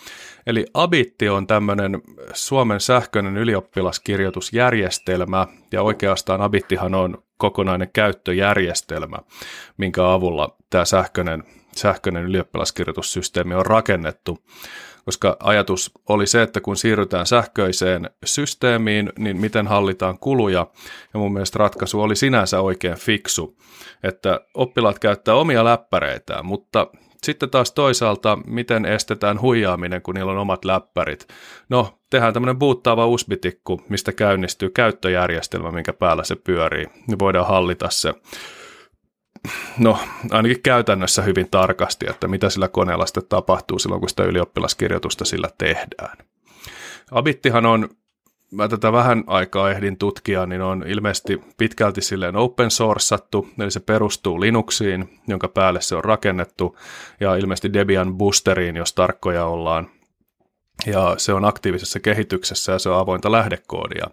Eli Abitti on tämmöinen Suomen sähköinen ylioppilaskirjoitusjärjestelmä, ja oikeastaan Abittihan on kokonainen käyttöjärjestelmä, minkä avulla tämä sähköinen, sähköinen ylioppilaskirjoitussysteemi on rakennettu. Koska ajatus oli se, että kun siirrytään sähköiseen systeemiin, niin miten hallitaan kuluja, ja mun mielestä ratkaisu oli sinänsä oikein fiksu, että oppilaat käyttää omia läppäreitään, mutta sitten taas toisaalta, miten estetään huijaaminen, kun niillä on omat läppärit. No, tehdään tämmöinen buuttaava U S B-tikku, mistä käynnistyy käyttöjärjestelmä, minkä päällä se pyörii, niin voidaan hallita se. No, ainakin käytännössä hyvin tarkasti, että mitä sillä koneella sitten tapahtuu silloin, kun sitä ylioppilaskirjoitusta sillä tehdään. Abittihan on, mä tätä vähän aikaa ehdin tutkia, niin on ilmeisesti pitkälti silleen open sourcesattu, eli se perustuu Linuxiin, jonka päälle se on rakennettu, ja ilmeisesti Debian boosteriin, jos tarkkoja ollaan. Ja se on aktiivisessa kehityksessä ja se on avointa lähdekoodia,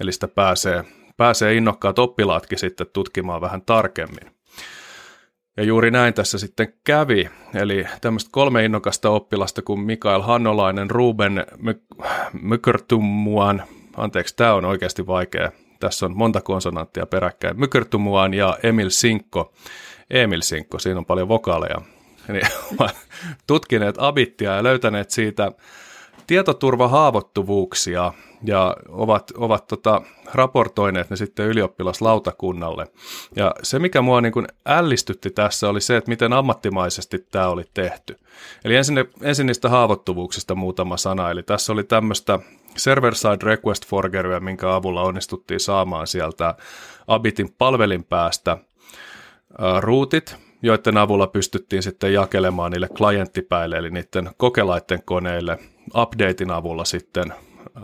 eli sitä pääsee, pääsee innokkaat oppilaatkin sitten tutkimaan vähän tarkemmin. Ja juuri näin tässä sitten kävi, eli tämmöistä kolme innokasta oppilasta kuin Mikael Hannolainen, Ruben Mykertumuan, anteeksi, tämä on oikeasti vaikea, tässä on monta konsonanttia peräkkäin, Mykertumuan ja Emil Sinkko, Emil Sinkko, siinä on paljon vokaaleja, niin tutkineet Abittia ja löytäneet siitä tietoturvahaavoittuvuuksia ja ovat, ovat tota, raportoineet ne sitten ylioppilaslautakunnalle. Ja se, mikä mua niin kuin ällistytti tässä, oli se, että miten ammattimaisesti tämä oli tehty. Eli ensin, ensin niistä haavoittuvuuksista muutama sana. Eli tässä oli tämmöistä server-side request forgeria, minkä avulla onnistuttiin saamaan sieltä Abitin palvelinpäästä ruutit, joiden avulla pystyttiin sitten jakelemaan niille klienttipäille, eli niiden kokelaiden koneille, updatein avulla sitten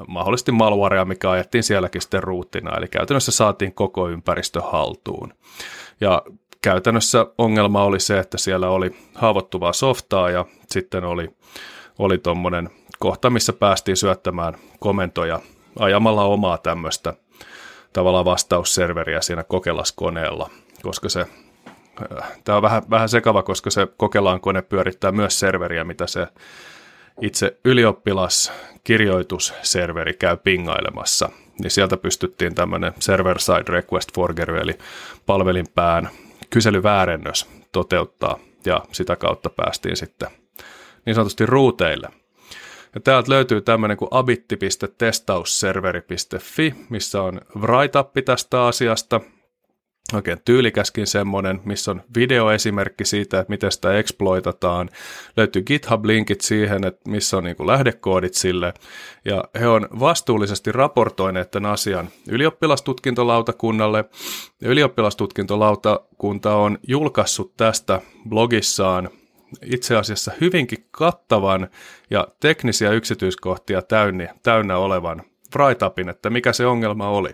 mahdollisesti malwarea, mikä ajettiin sielläkin sitten ruutina, eli käytännössä saatiin koko ympäristö haltuun. Ja käytännössä ongelma oli se, että siellä oli haavoittuvaa softaa ja sitten oli, oli tuommoinen kohta, missä päästiin syöttämään komentoja ajamalla omaa tämmöistä tavallaan vastausserveriä siinä kokelaskoneella, koska se tämä on vähän, vähän sekava, koska se kokelaan kone pyörittää myös serveriä, mitä se itse ylioppilaskirjoitusserveri käy pingailemassa. Niin sieltä pystyttiin tämmöinen server-side request forgery, eli palvelinpään kyselyväärennös toteuttaa, ja sitä kautta päästiin sitten niin sanotusti ruuteille. Ja täältä löytyy tämmöinen kuin abitti piste testausserveri piste fi, missä on write-up tästä asiasta. Oikein tyylikäskin semmoinen, missä on videoesimerkki siitä, että miten sitä exploitataan. Löytyy GitHub-linkit siihen, että missä on niin kuin lähdekoodit sille. Ja he on vastuullisesti raportoineet tämän asian ylioppilastutkintolautakunnalle. Ja ylioppilastutkintolautakunta on julkaissut tästä blogissaan itse asiassa hyvinkin kattavan ja teknisiä yksityiskohtia täynnä, täynnä olevan write-upin, että mikä se ongelma oli.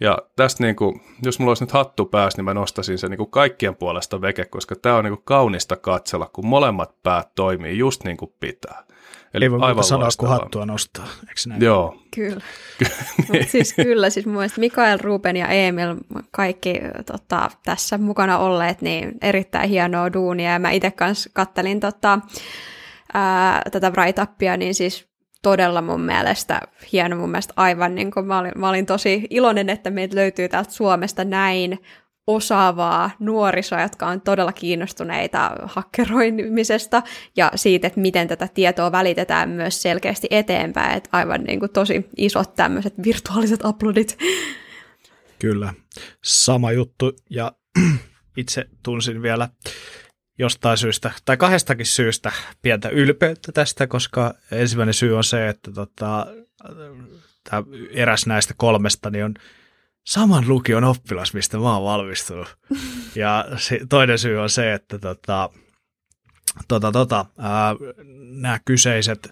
Ja tästä, niin kuin, jos mulla olisi nyt hattu päässä, niin mä nostaisin sen niin kuin kaikkien puolesta veke, koska tämä on niin kuin kaunista katsella, kun molemmat päät toimii just niin kuin pitää. Eli ei voi muuta sanoa, kun hattua nostaa, eikö näin? Joo. Kyllä. Mut siis kyllä, siis mun mielestä Mikael, Ruben ja Emil, kaikki tota, tässä mukana olleet, niin erittäin hienoa duunia. Ja mä itse kanssa kattelin tota, ää, tätä write-upia, niin siis todella mun mielestä hieno, mun mielestä aivan niin kuin mä olin, mä olin tosi iloinen, että meitä löytyy täältä Suomesta näin osaavaa nuorisoa, jotka on todella kiinnostuneita hakkeroimisesta ja siitä, että miten tätä tietoa välitetään myös selkeästi eteenpäin, että aivan niin kuin tosi isot tämmöiset virtuaaliset uploadit. Kyllä, sama juttu ja itse tunsin vielä jostain syystä, tai kahdestakin syystä pientä ylpeyttä tästä, koska ensimmäinen syy on se, että tota, tämä eräs näistä kolmesta niin on saman lukion oppilas, mistä mä oon valmistunut. Ja toinen syy on se, että tota, tota, tota, ää, nämä kyseiset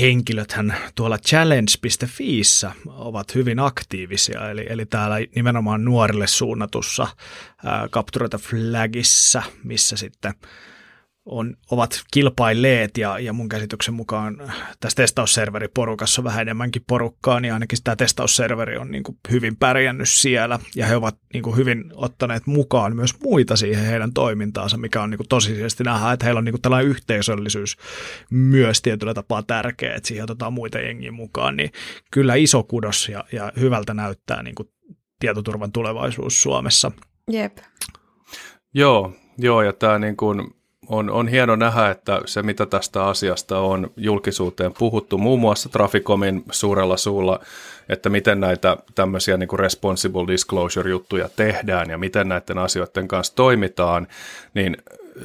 henkilöthän tuolla challenge piste fiissä ovat hyvin aktiivisia, eli, eli täällä nimenomaan nuorille suunnatussa ää, Capture the Flagissa, missä sitten on, ovat kilpailleet, ja, ja mun käsityksen mukaan tässä testausserveriporukassa on vähän enemmänkin porukkaa, niin ainakin tämä testausserveri on niin kuin hyvin pärjännyt siellä, ja he ovat niin kuin hyvin ottaneet mukaan myös muita siihen heidän toimintaansa, mikä on niin kuin tosiasiallisesti nähdä, että heillä on niin kuin tällainen yhteisöllisyys myös tietyllä tapaa tärkeä, että siihen otetaan muita jengiä mukaan, niin kyllä iso kudos, ja, ja hyvältä näyttää niin kuin tietoturvan tulevaisuus Suomessa. Jep. Joo, joo, ja tämä niin kuin On, on hieno nähdä, että se mitä tästä asiasta on julkisuuteen puhuttu, muun muassa Traficomin suurella suulla, että miten näitä tämmöisiä niin kuin responsible disclosure-juttuja tehdään ja miten näiden asioiden kanssa toimitaan, niin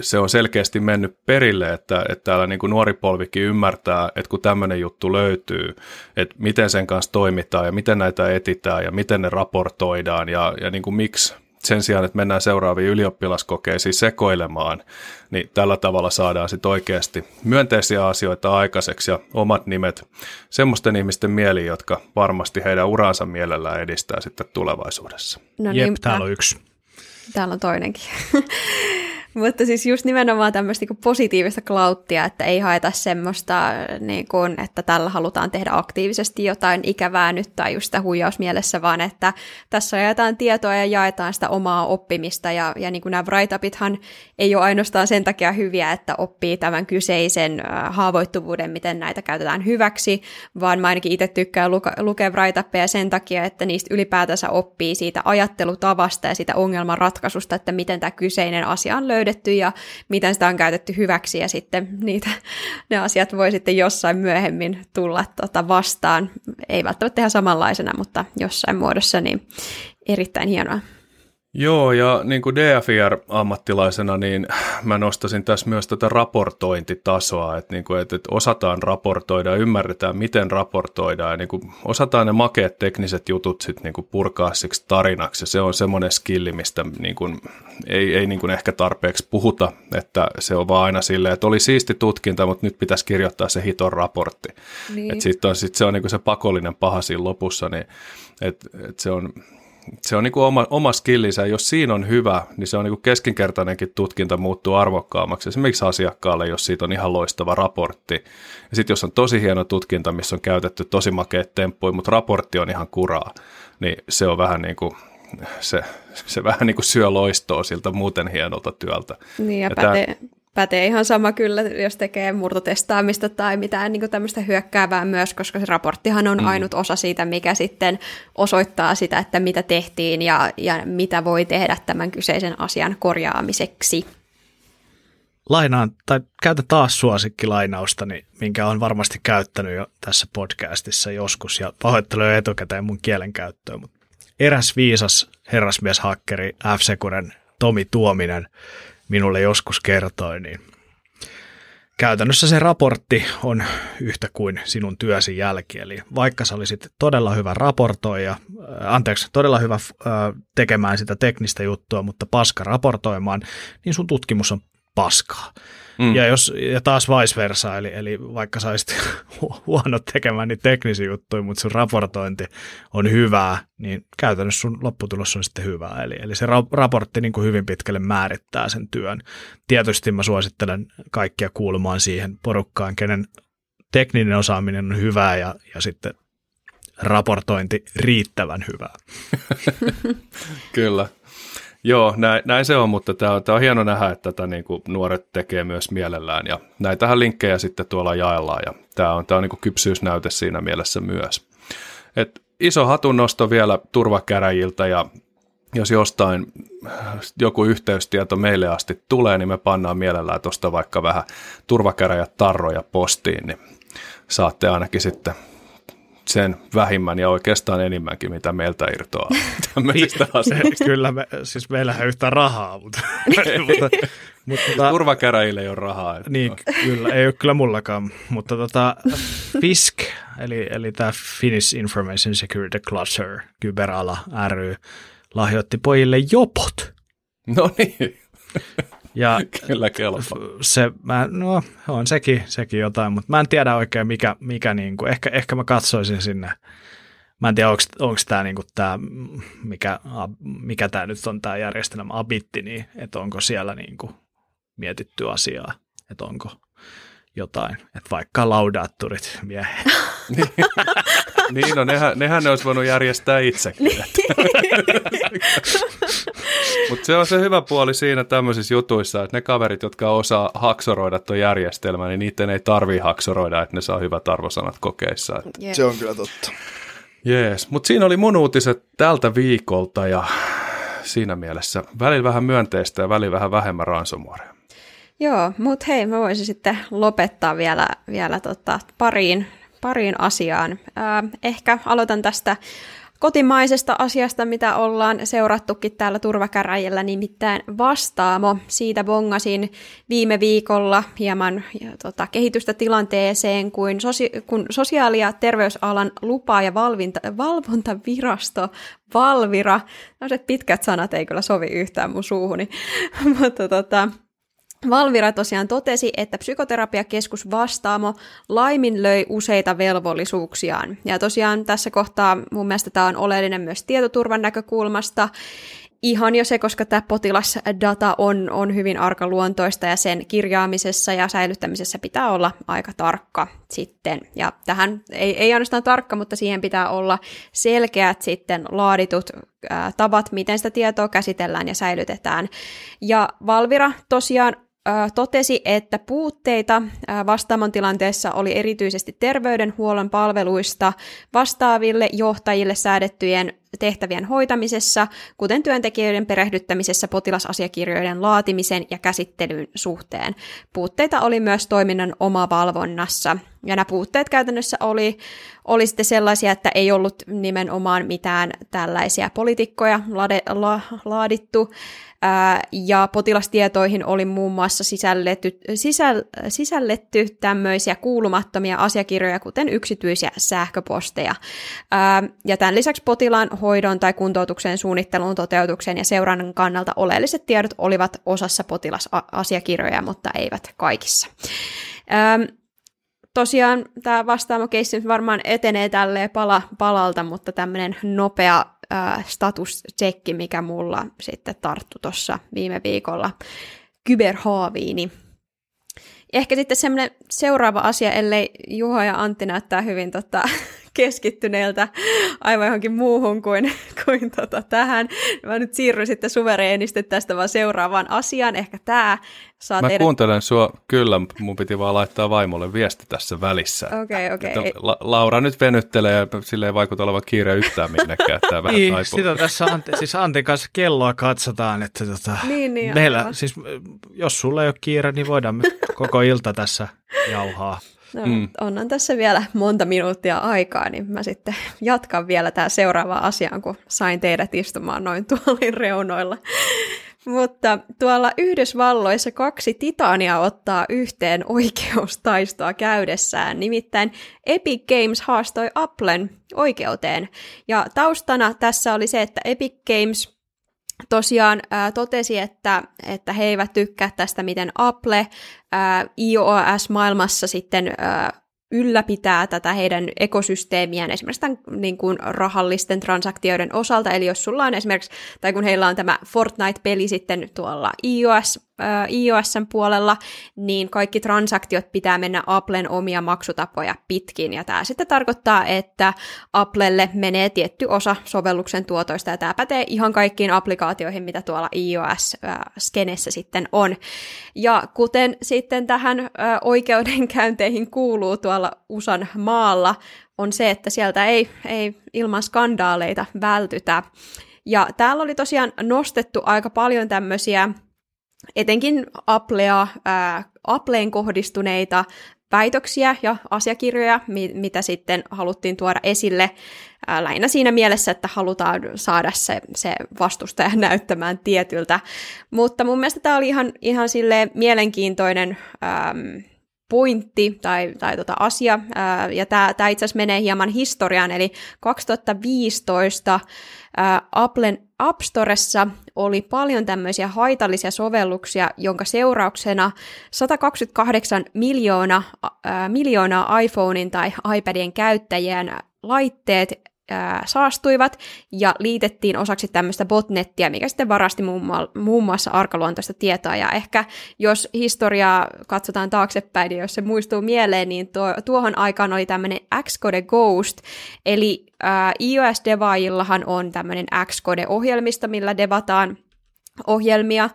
se on selkeästi mennyt perille, että, että täällä niin kuin nuori polvikin ymmärtää, että kun tämmöinen juttu löytyy, että miten sen kanssa toimitaan ja miten näitä etsitään ja miten ne raportoidaan ja, ja niin kuin miksi. Sen sijaan, että mennään seuraaviin ylioppilaskokeisiin sekoilemaan, niin tällä tavalla saadaan sitten oikeasti myönteisiä asioita aikaiseksi ja omat nimet semmoisten ihmisten mieliin, jotka varmasti heidän uransa mielellään edistää sitten tulevaisuudessa. No niin, jep, täällä on yksi. Täällä on toinenkin. Mutta siis just nimenomaan tämmöistä niin positiivista clouttia, että ei haeta semmoista, niin kuin, että tällä halutaan tehdä aktiivisesti jotain ikävää nyt tai just sitä huijausmielessä, vaan että tässä jaetaan tietoa ja jaetaan sitä omaa oppimista. Ja, ja niin kuin nämä write-upithan ei ole ainoastaan sen takia hyviä, että oppii tämän kyseisen haavoittuvuuden, miten näitä käytetään hyväksi, vaan mä ainakin itse tykkään luka, lukea write-upeja sen takia, että niistä ylipäätänsä oppii siitä ajattelutavasta ja siitä ongelmanratkaisusta, että miten tämä kyseinen asia on löydetty. löydetty ja miten sitä on käytetty hyväksi ja sitten niitä, ne asiat voi sitten jossain myöhemmin tulla tota vastaan. Ei välttämättä ihan samanlaisena, mutta jossain muodossa, niin erittäin hienoa. Joo, ja niin kuin D F I R-ammattilaisena, niin mä nostasin tässä myös tätä raportointitasoa, että, niin kuin, että osataan raportoida, ymmärretään, miten raportoidaan, ja niin kuin osataan ne makeat tekniset jutut sitten niin kuin purkaa siksi tarinaksi, ja se on semmoinen skilli, mistä niin kuin ei, ei niin kuin ehkä tarpeeksi puhuta, että se on vaan aina silleen, että oli siisti tutkinta, mutta nyt pitäisi kirjoittaa se hiton raportti. Niin. Että sitten sit se on niin kuin se pakollinen paha siinä lopussa, niin että et se on... Se on niin kuin oma, oma skillinsä, jos siinä on hyvä, niin se on niin kuin keskinkertainenkin tutkinta muuttuu arvokkaammaksi. Esimerkiksi asiakkaalle, jos siitä on ihan loistava raportti. Ja sitten jos on tosi hieno tutkinta, missä on käytetty tosi makeat temppuja, mutta raportti on ihan kuraa, niin se on vähän niin kuin, se, se vähän niin kuin syö loistoa siltä muuten hienolta työltä. Niin ja, ja pätee. Tämän, Pätee ihan sama kyllä, jos tekee murtotestaamista tai mitään niin kuin tämmöistä hyökkäävää myös, koska se raporttihan on mm. ainut osa siitä, mikä sitten osoittaa sitä, että mitä tehtiin ja, ja mitä voi tehdä tämän kyseisen asian korjaamiseksi. lainaan tai käytä taas suosikkilainaustani, minkä olen varmasti käyttänyt jo tässä podcastissa joskus ja pahoittelen etukäteen mun kielenkäyttöä, mutta eräs viisas herrasmieshakkeri F-Securen Tomi Tuominen minulle joskus kertoi, niin käytännössä se raportti on yhtä kuin sinun työsi jälki, eli vaikka sä olisit todella hyvä raportoija, anteeksi, todella hyvä tekemään sitä teknistä juttua, mutta paska raportoimaan, niin sun tutkimus on paskaa. Mm. Ja, jos, ja taas vice versa, eli, eli vaikka sä olisit huono tekemään niin teknisiä juttuja, mutta sun raportointi on hyvää, niin käytännössä sun lopputulos on sitten hyvää. Eli, eli se ra- raportti niin kuin hyvin pitkälle määrittää sen työn. Tietysti mä suosittelen kaikkia kuulumaan siihen porukkaan, kenen tekninen osaaminen on hyvää ja, ja sitten raportointi riittävän hyvää. Kyllä. Joo, näin, näin se on, mutta tämä on, tämä on hieno nähdä, että tätä niin kuin nuoret tekee myös mielellään ja näitähän linkkejä sitten tuolla jaellaan ja tämä on, tämä on niin kuin kypsyysnäyte siinä mielessä myös. Et iso hatunnosto vielä turvakäräjiltä ja jos jostain joku yhteystieto meille asti tulee, niin me pannaan mielellään tuosta vaikka vähän turvakäräjät tarroja postiin, niin saatte ainakin sitten sen vähimmän ja oikeastaan enemmänkin, mitä meiltä irtoaa tämmöisistä asioista. Kyllä, me, siis meillähän ei yhtään rahaa, mutta... mutta, mutta turvakäräjille ei ole rahaa. Niin, kyllä, ei ole kyllä mullakaan, mutta tota, F I S C, eli, eli tämä Finnish Information Security Cluster, kyberala ry, lahjoitti pojille jopot. No niin. Ja kyllä kelpaa. Se, mä, no on sekin, sekin jotain, mutta mä en tiedä oikein mikä, mikä niinku, ehkä, ehkä mä katsoisin sinne, mä en tiedä onko tämä niinku tää, mikä, mikä tämä nyt on tämä järjestelmä Abitti, niin että onko siellä niinku mietitty asiaa, että onko jotain, että vaikka laudaatturit miehet. Niin, no nehän, nehän ne olisi voinut järjestää itsekin. Mutta se on se hyvä puoli siinä tämmöisissä jutuissa, että ne kaverit, jotka osaa haksoroida tuon järjestelmän, niin niiden ei tarvitse haksoroida, että ne saa hyvät arvosanat kokeissa. Että... Yes. Se on kyllä totta. Jees, mutta siinä oli mun uutiset tältä viikolta ja siinä mielessä välillä vähän myönteistä ja välillä vähän vähemmän ransomuoria. Joo, mutta hei, mä voisin sitten lopettaa vielä, vielä tota, pariin, pariin asiaan. Äh, ehkä aloitan tästä kotimaisesta asiasta, mitä ollaan seurattukin täällä turvakäräjillä, nimittäin Vastaamo. Siitä bongasin viime viikolla hieman tota, kehitystä tilanteeseen, kun, sosia- kun sosiaali- ja terveysalan lupa- ja valvinta- valvontavirasto Valvira, tällaiset pitkät sanat ei kyllä sovi yhtään mun suuhuni, mutta tota... Valvira tosiaan totesi, että psykoterapiakeskus Vastaamo laiminlöi useita velvollisuuksiaan. Ja tosiaan tässä kohtaa mun mielestä tämä on oleellinen myös tietoturvan näkökulmasta. Ihan jo se, koska tämä potilasdata on, on hyvin arkaluontoista ja sen kirjaamisessa ja säilyttämisessä pitää olla aika tarkka sitten. Ja tähän ei, ei ainoastaan tarkka, mutta siihen pitää olla selkeät sitten laaditut ää, tavat, miten sitä tietoa käsitellään ja säilytetään. Ja Valvira tosiaan totesi, että puutteita Vastaamon tilanteessa oli erityisesti terveydenhuollon palveluista vastaaville johtajille säädettyjen tehtävien hoitamisessa, kuten työntekijöiden perehdyttämisessä potilasasiakirjojen laatimisen ja käsittelyn suhteen. Puutteita oli myös toiminnan omavalvonnassa. Ja nämä puutteet käytännössä oli, oli sitten sellaisia, että ei ollut nimenomaan mitään tällaisia poliitikkoja lade, la, laadittu, ää, ja potilastietoihin oli muun muassa sisälletty, sisäl, sisälletty tämmöisiä kuulumattomia asiakirjoja, kuten yksityisiä sähköposteja. Ää, ja tämän lisäksi potilaan hoidon tai kuntoutuksen suunnittelun, toteutuksen ja seurannan kannalta oleelliset tiedot olivat osassa potilasasiakirjoja, mutta eivät kaikissa. Ää, Tosiaan tämä Vastaamo-keissi varmaan etenee tälleen pala palalta, mutta tämmöinen nopea äh, status-tsekki, mikä mulla sitten tarttui tuossa viime viikolla kyberhaaviini. Ehkä sitten semmoinen seuraava asia, ellei Juho ja Antti näyttää hyvin tota, keskittyneeltä aivan johonkin muuhun kuin, kuin tota tähän. Mä nyt siirryn sitten suvereenisti tästä vaan seuraavaan asiaan. Ehkä tää saa Mä tehdä... kuuntelen sua, kyllä, mun piti vaan laittaa vaimolle viesti tässä välissä. Okei, okei. Okay, okay. La- Laura nyt venyttelee, sillä ei vaikuta olevan kiire yhtään minnekään. Tää vähän taipuu. Sitä tässä Antti, siis Antin kanssa kelloa katsotaan, että tota, niin, niin, meillä, siis, jos sulla ei ole kiire, niin voidaan me koko ilta tässä jauhaa. No, mm. Onhan tässä vielä monta minuuttia aikaa, niin mä sitten jatkan vielä tää seuraavaan asiaan, kun sain teidät istumaan noin tuolin reunoilla. Mutta tuolla Yhdysvalloissa kaksi titaania ottaa yhteen oikeustaistoa käydessään. Nimittäin Epic Games haastoi Applen oikeuteen. Ja taustana tässä oli se, että Epic Games tosiaan ää, totesi, että, että he eivät tykkää tästä, miten Apple ää, iOS-maailmassa sitten ää, ylläpitää tätä heidän ekosysteemiään esimerkiksi tämän, niin kuin rahallisten transaktioiden osalta. Eli jos sulla on esimerkiksi, tai kun heillä on tämä Fortnite-peli sitten tuolla iOS, äh, iOSn puolella, niin kaikki transaktiot pitää mennä Applen omia maksutapoja pitkin. Ja tämä sitten tarkoittaa, että Applelle menee tietty osa sovelluksen tuotoista, ja tämä pätee ihan kaikkiin applikaatioihin, mitä tuolla iOS-skenessä sitten on. Ja kuten sitten tähän äh, oikeudenkäynteihin kuuluu tuolla U S A:n maalla, on se, että sieltä ei, ei ilman skandaaleita vältytä. Ja täällä oli tosiaan nostettu aika paljon tämmöisiä, etenkin Applea, ää, Appleen kohdistuneita väitöksiä ja asiakirjoja, mi- mitä sitten haluttiin tuoda esille ää, lähinnä siinä mielessä, että halutaan saada se, se vastustaja näyttämään tietyltä. Mutta mun mielestä tämä oli ihan, ihan silleen mielenkiintoinen äm, pointti tai, tai tota asia, ja tämä itse asiassa menee hieman historiaan, eli kaksituhattaviisitoista ää, Applen App Storessa oli paljon tämmöisiä haitallisia sovelluksia, jonka seurauksena sata kaksikymmentäkahdeksan miljoonaa, ää, miljoonaa iPhonein tai iPadien käyttäjien laitteet ää, saastuivat, ja liitettiin osaksi tämmöistä botnettia, mikä sitten varasti muun muassa arkaluontoista tietoa, ja ehkä jos historiaa katsotaan taaksepäin, ja jos se muistuu mieleen, niin tuo, tuohon aikaan oli tämmöinen XcodeGhost, eli ää, iOS-devaajillahan on tämmöinen Xcode-ohjelmisto, millä devataan ohjelmia,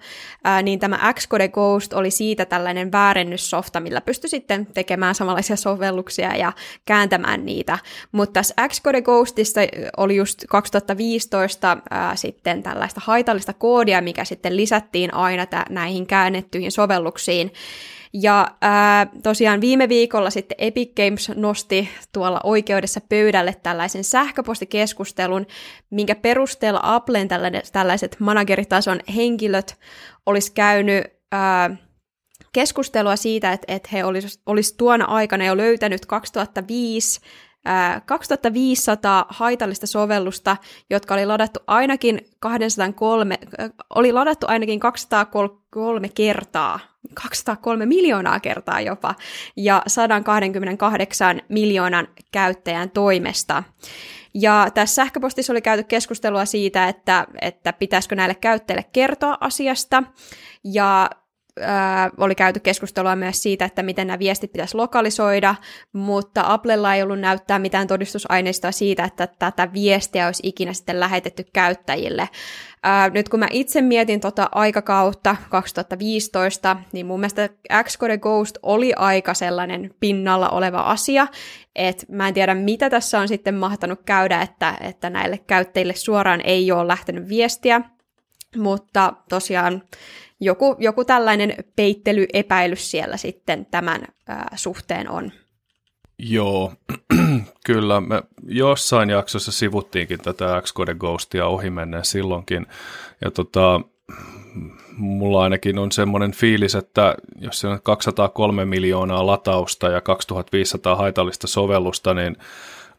ää, niin tämä XcodeGhost oli siitä tällainen väärennyssofta, millä pystyi sitten tekemään samanlaisia sovelluksia ja kääntämään niitä. Mutta tässä XcodeGhostissa oli just kaksituhattaviisitoista ää, sitten tällaista haitallista koodia, mikä sitten lisättiin aina t- näihin käännettyihin sovelluksiin. Ja ää, tosiaan viime viikolla sitten Epic Games nosti tuolla oikeudessa pöydälle tällaisen sähköpostikeskustelun, minkä perusteella Applen tällaiset manageritason henkilöt olisi käynyt ää, keskustelua siitä, että, että he olisi olis tuona aikana jo löytänyt kaksituhattaviisi kaksituhattaviisisataa haitallista sovellusta, jotka oli ladattu ainakin kaksisataakolme, oli ladattu ainakin kaksisataakolme kertaa, kaksisataakolme miljoonaa kertaa jopa, ja sata kaksikymmentäkahdeksan miljoonan käyttäjän toimesta. Ja tässä sähköpostissa oli käyty keskustelua siitä, että, että pitäisikö näille käyttäjille kertoa asiasta, ja Äh, oli käyty keskustelua myös siitä, että miten nämä viestit pitäisi lokalisoida, mutta Applella ei ollut näyttää mitään todistusaineistoa siitä, että tätä viestiä olisi ikinä sitten lähetetty käyttäjille. Äh, nyt kun mä itse mietin tota aikakautta kaksituhattaviisitoista, niin mun mielestä XcodeGhost oli aika sellainen pinnalla oleva asia, että mä en tiedä mitä tässä on sitten mahtanut käydä, että, että näille käyttäjille suoraan ei ole lähtenyt viestiä, mutta tosiaan Joku, joku tällainen peittely-epäilys siellä sitten tämän ää, suhteen on. Joo, kyllä. Me jossain jaksossa sivuttiinkin tätä XcodeGhostia ohimenneen silloinkin. Ja tota, mulla ainakin on semmoinen fiilis, että jos se on kaksisataakolme miljoonaa latausta ja kaksituhattaviisisataa haitallista sovellusta, niin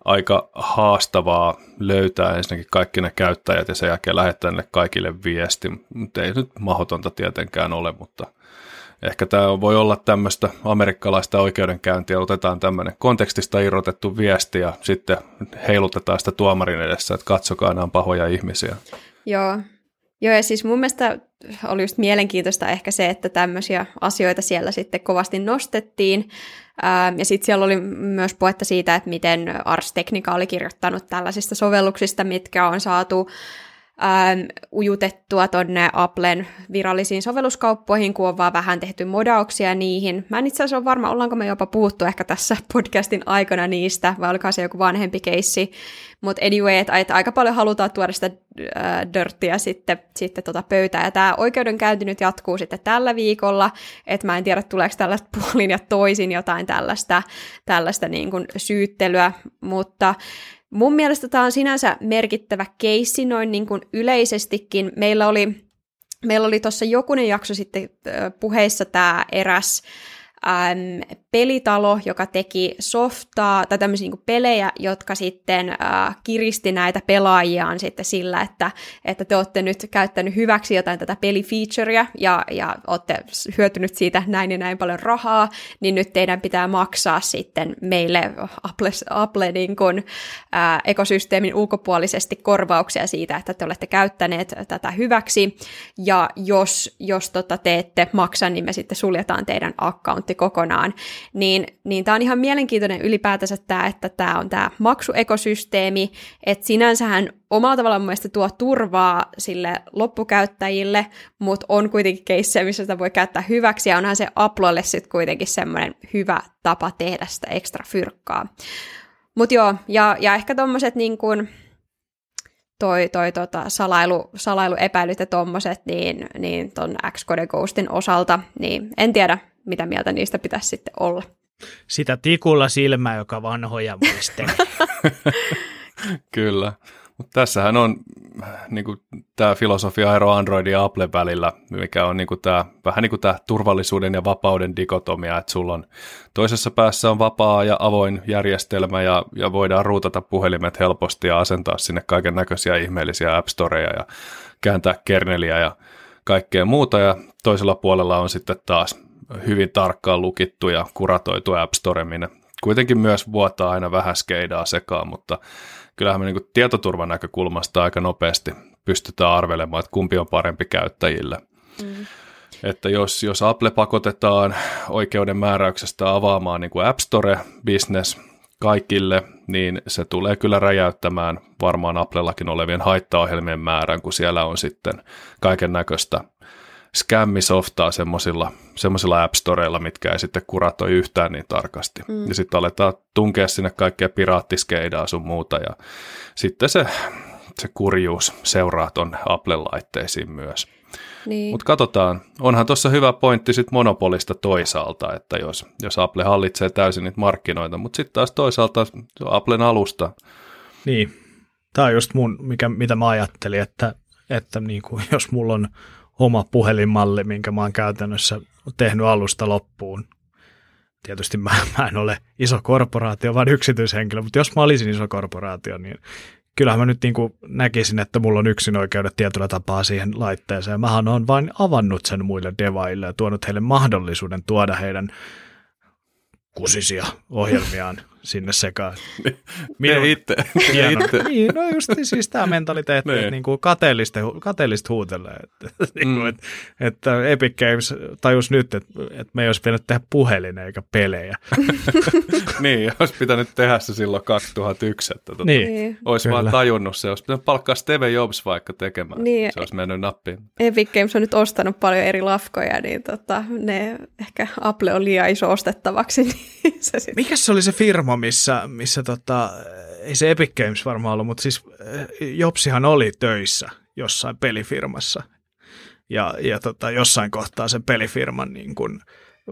aika haastavaa löytää ensinnäkin kaikki ne käyttäjät ja sen jälkeen lähettää ne kaikille viesti. Mutta ei nyt mahdotonta tietenkään ole, mutta ehkä tämä voi olla tämmöistä amerikkalaista oikeudenkäyntiä. Otetaan tämmöinen kontekstista irrotettu viesti ja sitten heilutetaan sitä tuomarin edessä, että katsokaa, nämä on pahoja ihmisiä. Joo. Joo, ja siis mun mielestä oli just mielenkiintoista ehkä se, että tämmöisiä asioita siellä sitten kovasti nostettiin. Ja sitten siellä oli myös puhetta siitä, että miten Ars Technica oli kirjoittanut tällaisista sovelluksista, mitkä on saatu äm, ujutettua tonne Applen virallisiin sovelluskauppoihin, kun on vaan vähän tehty modauksia niihin. Mä en itse asiassa ole varma, ollaanko me jopa puhuttu ehkä tässä podcastin aikana niistä, vai oliko se joku vanhempi keissi. Mutta anyway, että aika paljon halutaan tuoda sitä dörttiä sitten, sitten tota pöytään. Ja tämä oikeudenkäynti nyt jatkuu sitten tällä viikolla, että mä en tiedä, tuleeko tällaista puolin ja toisin jotain tällaista, tällaista niin kuin syyttelyä, mutta mun mielestä tämä on sinänsä merkittävä keissi noin niin kuin yleisestikin. Meillä oli, meillä oli tuossa jokunen jakso sitten puheissa tämä eräs äm, pelitalo, joka teki softaa tai tämmöisiä niin kuin pelejä, jotka sitten äh, kiristi näitä pelaajiaan sitten sillä, että, että te olette nyt käyttänyt hyväksi jotain tätä pelifeaturea ja, ja olette hyötynyt siitä näin ja näin paljon rahaa, niin nyt teidän pitää maksaa sitten meille Apple, Apple niin kuin, äh, ekosysteemin ulkopuolisesti korvauksia siitä, että te olette käyttäneet tätä hyväksi ja jos, jos tota, te ette maksa, niin me sitten suljetaan teidän accountti kokonaan. Niin, niin tämä on ihan mielenkiintoinen ylipäätänsä tämä, että tämä on tämä maksuekosysteemi, että sinänsähän omalla tavallaan mun mielestä tuo turvaa sille loppukäyttäjille, mutta on kuitenkin keissejä, missä sitä voi käyttää hyväksi, ja onhan se Applelle sitten kuitenkin semmoinen hyvä tapa tehdä sitä ekstra fyrkkaa. Mutta joo, ja, ja ehkä tommoset niin kuin toi, toi tota, salailu, salailuepäilyt ja tommoset, niin, niin ton XcodeGhostin osalta, niin en tiedä, mitä mieltä niistä pitäisi sitten olla. Sitä tikulla silmää, joka vanhoja muistelee. Kyllä. Mut tässähän on niinku, tämä filosofia-ero Androidin ja Apple välillä, mikä on niinku, tää, vähän niin kuin tämä turvallisuuden ja vapauden dikotomia, että sulla on toisessa päässä on vapaa ja avoin järjestelmä ja, ja voidaan ruutata puhelimet helposti ja asentaa sinne kaiken näköisiä ihmeellisiä App Storeja ja kääntää kerneliä ja kaikkea muuta ja toisella puolella on sitten taas hyvin tarkkaan lukittu ja kuratoitu App Store, minne kuitenkin myös vuotaa aina vähän skeidaa sekaan, mutta kyllähän me niin tietoturvan näkökulmasta aika nopeasti pystytään arvelemaan, että kumpi on parempi käyttäjille. Mm. Että jos, jos Apple pakotetaan oikeuden määräyksestä avaamaan niin kuin App Store-business kaikille, niin se tulee kyllä räjäyttämään varmaan Applellakin olevien haittaohjelmien määrän, kun siellä on sitten kaiken näköistä skämmisoftaa semmoisilla, semmoisilla App Storeilla, mitkä ei sitten kuratoi yhtään niin tarkasti. Mm. Ja sitten aletaan tunkea sinne kaikkea piraattiskeidaa sun muuta. Ja sitten se, se kurjuus seuraa ton Apple-laitteisiin myös. Niin. Mutta katsotaan, onhan tuossa hyvä pointti sit monopolista toisaalta, että jos, jos Apple hallitsee täysin niitä markkinoita, mutta sitten taas toisaalta Applen alusta. Niin, tämä on just mun, mikä, mitä mä ajattelin, että, että niinku, jos mulla on oma puhelinmalli, minkä mä oon käytännössä tehnyt alusta loppuun. Tietysti mä, mä en ole iso korporaatio, vaan yksityishenkilö, mutta jos mä olisin iso korporaatio, niin kyllähän mä nyt niin kuin näkisin, että mulla on yksinoikeudet tietyllä tapaa siihen laitteeseen. Mähän oon vain avannut sen muille devaille ja tuonut heille mahdollisuuden tuoda heidän kusisia ohjelmiaan sinne sekaan. Minun itse. Niin, no just siis tämä mentaliteetti, että niin kuin kateellista, kateellista huutelee. Että, mm. että, että Epic Games tajus nyt, että, että me ei olisi pitänyt tehdä puhelin eikä pelejä. Niin, olisi pitänyt tehdä se silloin kaksituhattayksi. Että tuota, niin, olisi kyllä vaan tajunnut se. Olisi pitänyt palkkaa Steve Jobs vaikka tekemään. Niin, se olisi mennyt nappiin. Epic Games on nyt ostanut paljon eri lafkoja, niin tota, ne, ehkä Apple on liian iso ostettavaksi. Niin se sit... Mikäs se oli se firma, missä, missä tota, ei se Epic Games varmaan ollut, mutta siis Jobsihan oli töissä jossain pelifirmassa ja, ja tota, jossain kohtaa sen pelifirman niin kun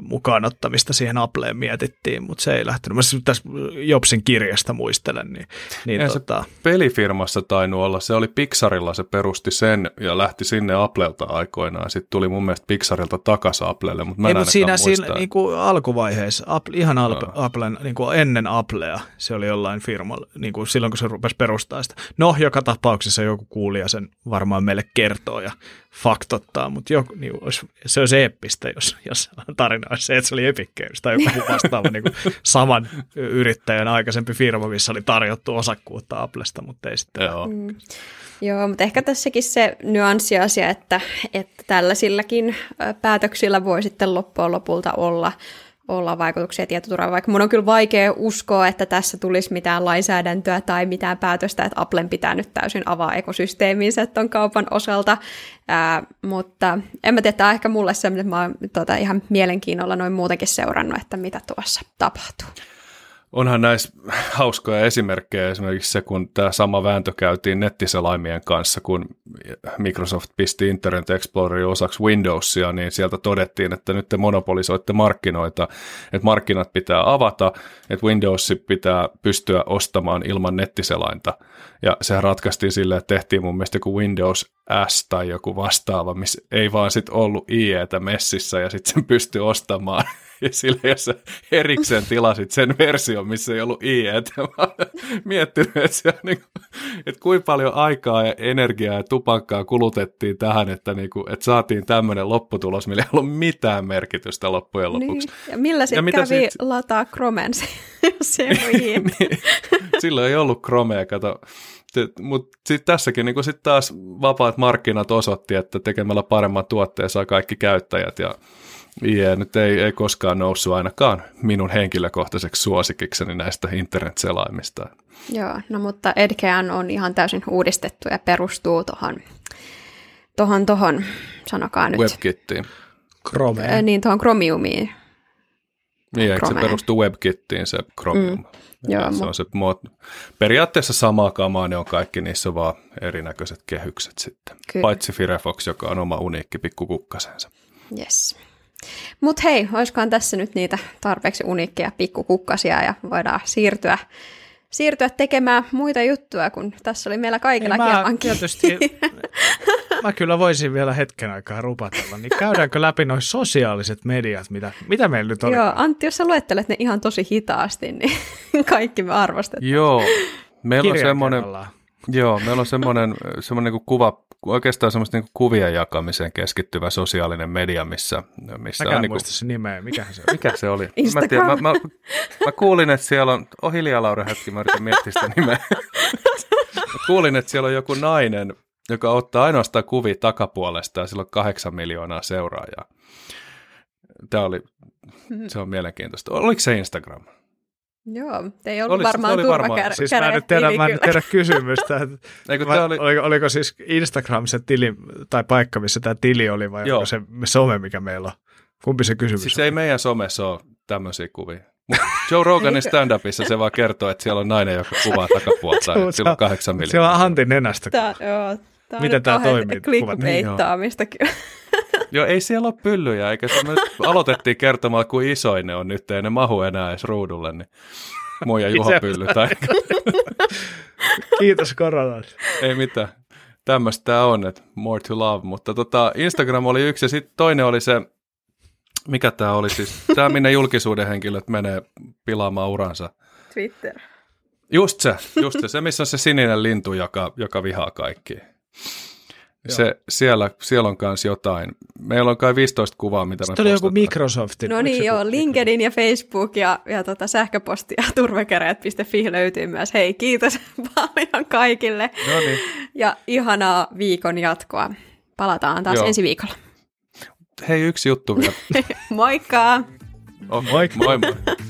mukaan ottamista siihen Appleen mietittiin, mutta se ei lähtenyt. Mä siis tässä Jobsin kirjasta muistelen. Niin, niin ei tota... se pelifirmassa tainnut olla, se oli Pixarilla, se perusti sen ja lähti sinne Applelta aikoinaan. Sitten tuli mun mielestä Pixarilta takaisin Applelle, mutta mä en ei, mutta siinä, siinä niin kuin alkuvaiheessa, Apple, ihan Apple, Applen, niin kuin ennen Applea, se oli jollain firma, niin kuin silloin kun se rupesi perustamaan sitä. No, joka tapauksessa joku kuulija sen varmaan meille kertoo ja faktottaa, mutta joku, niin olisi, se olisi eeppistä, jos, jos tarina se, että se oli Epic Games tai joku vastaava niin kuin saman yrittäjän aikaisempi firma, missä oli tarjottu osakkuutta Applesta, mutta ei sitten. Joo, mm. Joo, mutta ehkä tässäkin se nyanssiasia, että, että tällaisilläkin päätöksillä voi sitten loppujen lopulta olla, olla vaikutuksia tietoturvaan, vaikka mun on kyllä vaikea uskoa, että tässä tulisi mitään lainsäädäntöä tai mitään päätöstä, että Applen pitää nyt täysin avaa ekosysteeminsä ton kaupan osalta, Ää, mutta en mä tiedä, tämä on ehkä mulle semmoinen, että mä oon tota, ihan mielenkiinnolla noin muutenkin seurannut, että mitä tuossa tapahtuu. Onhan näissä hauskoja esimerkkejä, esimerkiksi se, kun tämä sama vääntö käytiin nettiselaimien kanssa, kun Microsoft pisti Internet Explorerin osaksi Windowsia, niin sieltä todettiin, että nyt te monopolisoitte markkinoita, että markkinat pitää avata, että Windows pitää pystyä ostamaan ilman nettiselainta. Ja sehän ratkaistiin silleen, että tehtiin mun mielestä joku Windows S tai joku vastaava, missä ei vaan sitten ollut I E:tä messissä ja sitten sen pystyi ostamaan. Ja sillä, jos erikseen tilasit sen version, missä ei ollut I E:tä, mä olen miettinyt, että, se on niin kuin, että kuinka paljon aikaa ja energiaa ja tupakkaa kulutettiin tähän, että, niin kuin, että saatiin tämmöinen lopputulos, millä ei ollut mitään merkitystä loppujen lopuksi. Niin. Ja millä sitten kävi sit... lataa Chromen, jos ei voi niin. Silloin ei ollut Chromea, kato. Mutta sitten tässäkin niin sit taas vapaat markkinat osoitti, että tekemällä paremman tuotteen saa kaikki käyttäjät ja I E nyt ei, ei koskaan noussut ainakaan minun henkilökohtaiseksi suosikikseni näistä internet-selaimista. Joo, no mutta Edgehän on ihan täysin uudistettu ja perustuu tuohon, tohon, tohon, sanokaa nyt. Webkittiin. Chromeen. Äh, niin, tuohon Chromiumiin. Niin, eikö se perustu Webkittiin se Chromium? Mm. Joo, se on se mo- periaatteessa samaa kamaa, ne on kaikki, niissä on vaan erinäköiset kehykset sitten. Kyllä. Paitsi Firefox, joka on oma uniikki pikkukukkasensa. Yes. Mutta hei, olisikohan tässä nyt niitä tarpeeksi uniikkia pikkukukkasia ja voidaan siirtyä, siirtyä tekemään muita juttuja, kun tässä oli meillä kaikilla kiemankin. Mä kyllä voisin vielä hetken aikaa rupatella, niin käydäänkö läpi noi sosiaaliset mediat, mitä, mitä meillä nyt oli? Joo, Antti, jos sä luettelet ne ihan tosi hitaasti, niin kaikki me arvostetaan. Joo, meillä on semmoinen... Joo, meillä on semmoinen, semmoinen niin kuva, oikeastaan semmoista niin kuvien jakamiseen keskittyvä sosiaalinen media, missä... missä Mäkään niin muista se nimeä, mikähän se oli? Mikä se oli? Instagram. Mä, tiedän, mä, mä, mä kuulin, että siellä on... Oh, hiljaa Laura hetki, mä yritän miettiä sitä nimeä. Mä kuulin, että siellä on joku nainen, joka ottaa ainoastaan kuvia takapuolesta ja sillä on kahdeksan miljoonaa seuraajaa. Tämä oli... Se on mielenkiintoista. Oliko se Instagram? Joo, te ei ollut Olis, varmaan turvakäräjä. Siis mä en nyt tiedä, mä en nyt tiedä kysymystä. Eikö, mä, oli... oliko, oliko siis Instagram se tili, tai paikka, missä tämä tili oli, vai Joo. Onko se some, mikä meillä on? Kumpi se kysymys siis on? Ei meidän somessa ole tämmöisiä kuvia. Joe Roganin stand-upissa se vaan kertoo, että siellä on nainen, joka kuvaa takapuolta, ja sillä on kahdeksan miljoonaa. Siellä on Antin nenästä. Tää, joo, tää miten tämä toimii? Clickbaittaamista niin, kyllä. Joo, ei siellä ole pyllyjä, eikä se me aloitettiin kertomaan, kuin isoin ne on nyt, ei ne mahu enää edes ruudulle, niin mun ja Juho pylly. Kiitos koronan. Ei mitään, tämmöistä tämä on, että more to love, mutta tota, Instagram oli yksi ja sitten toinen oli se, mikä tämä oli siis, tämä minne julkisuuden henkilöt menee pilaamaan uransa. Twitter. Just se, just se, se missä on se sininen lintu, joka, joka vihaa kaikkia. Se, siellä, siellä on myös jotain. Meillä on kai viisitoista kuvaa, mitä sitten me postataan. Sitten oli joku Microsoftin. No niin, joo, LinkedIn ja Facebook ja, ja tota sähköposti ja turvakäräjät piste fi löytyy myös. Hei, kiitos paljon kaikille. No niin. Ja ihanaa viikon jatkoa. Palataan taas joo. ensi viikolla. Hei, yksi juttu vielä. Moikka! Oh, moikka! Moi moi!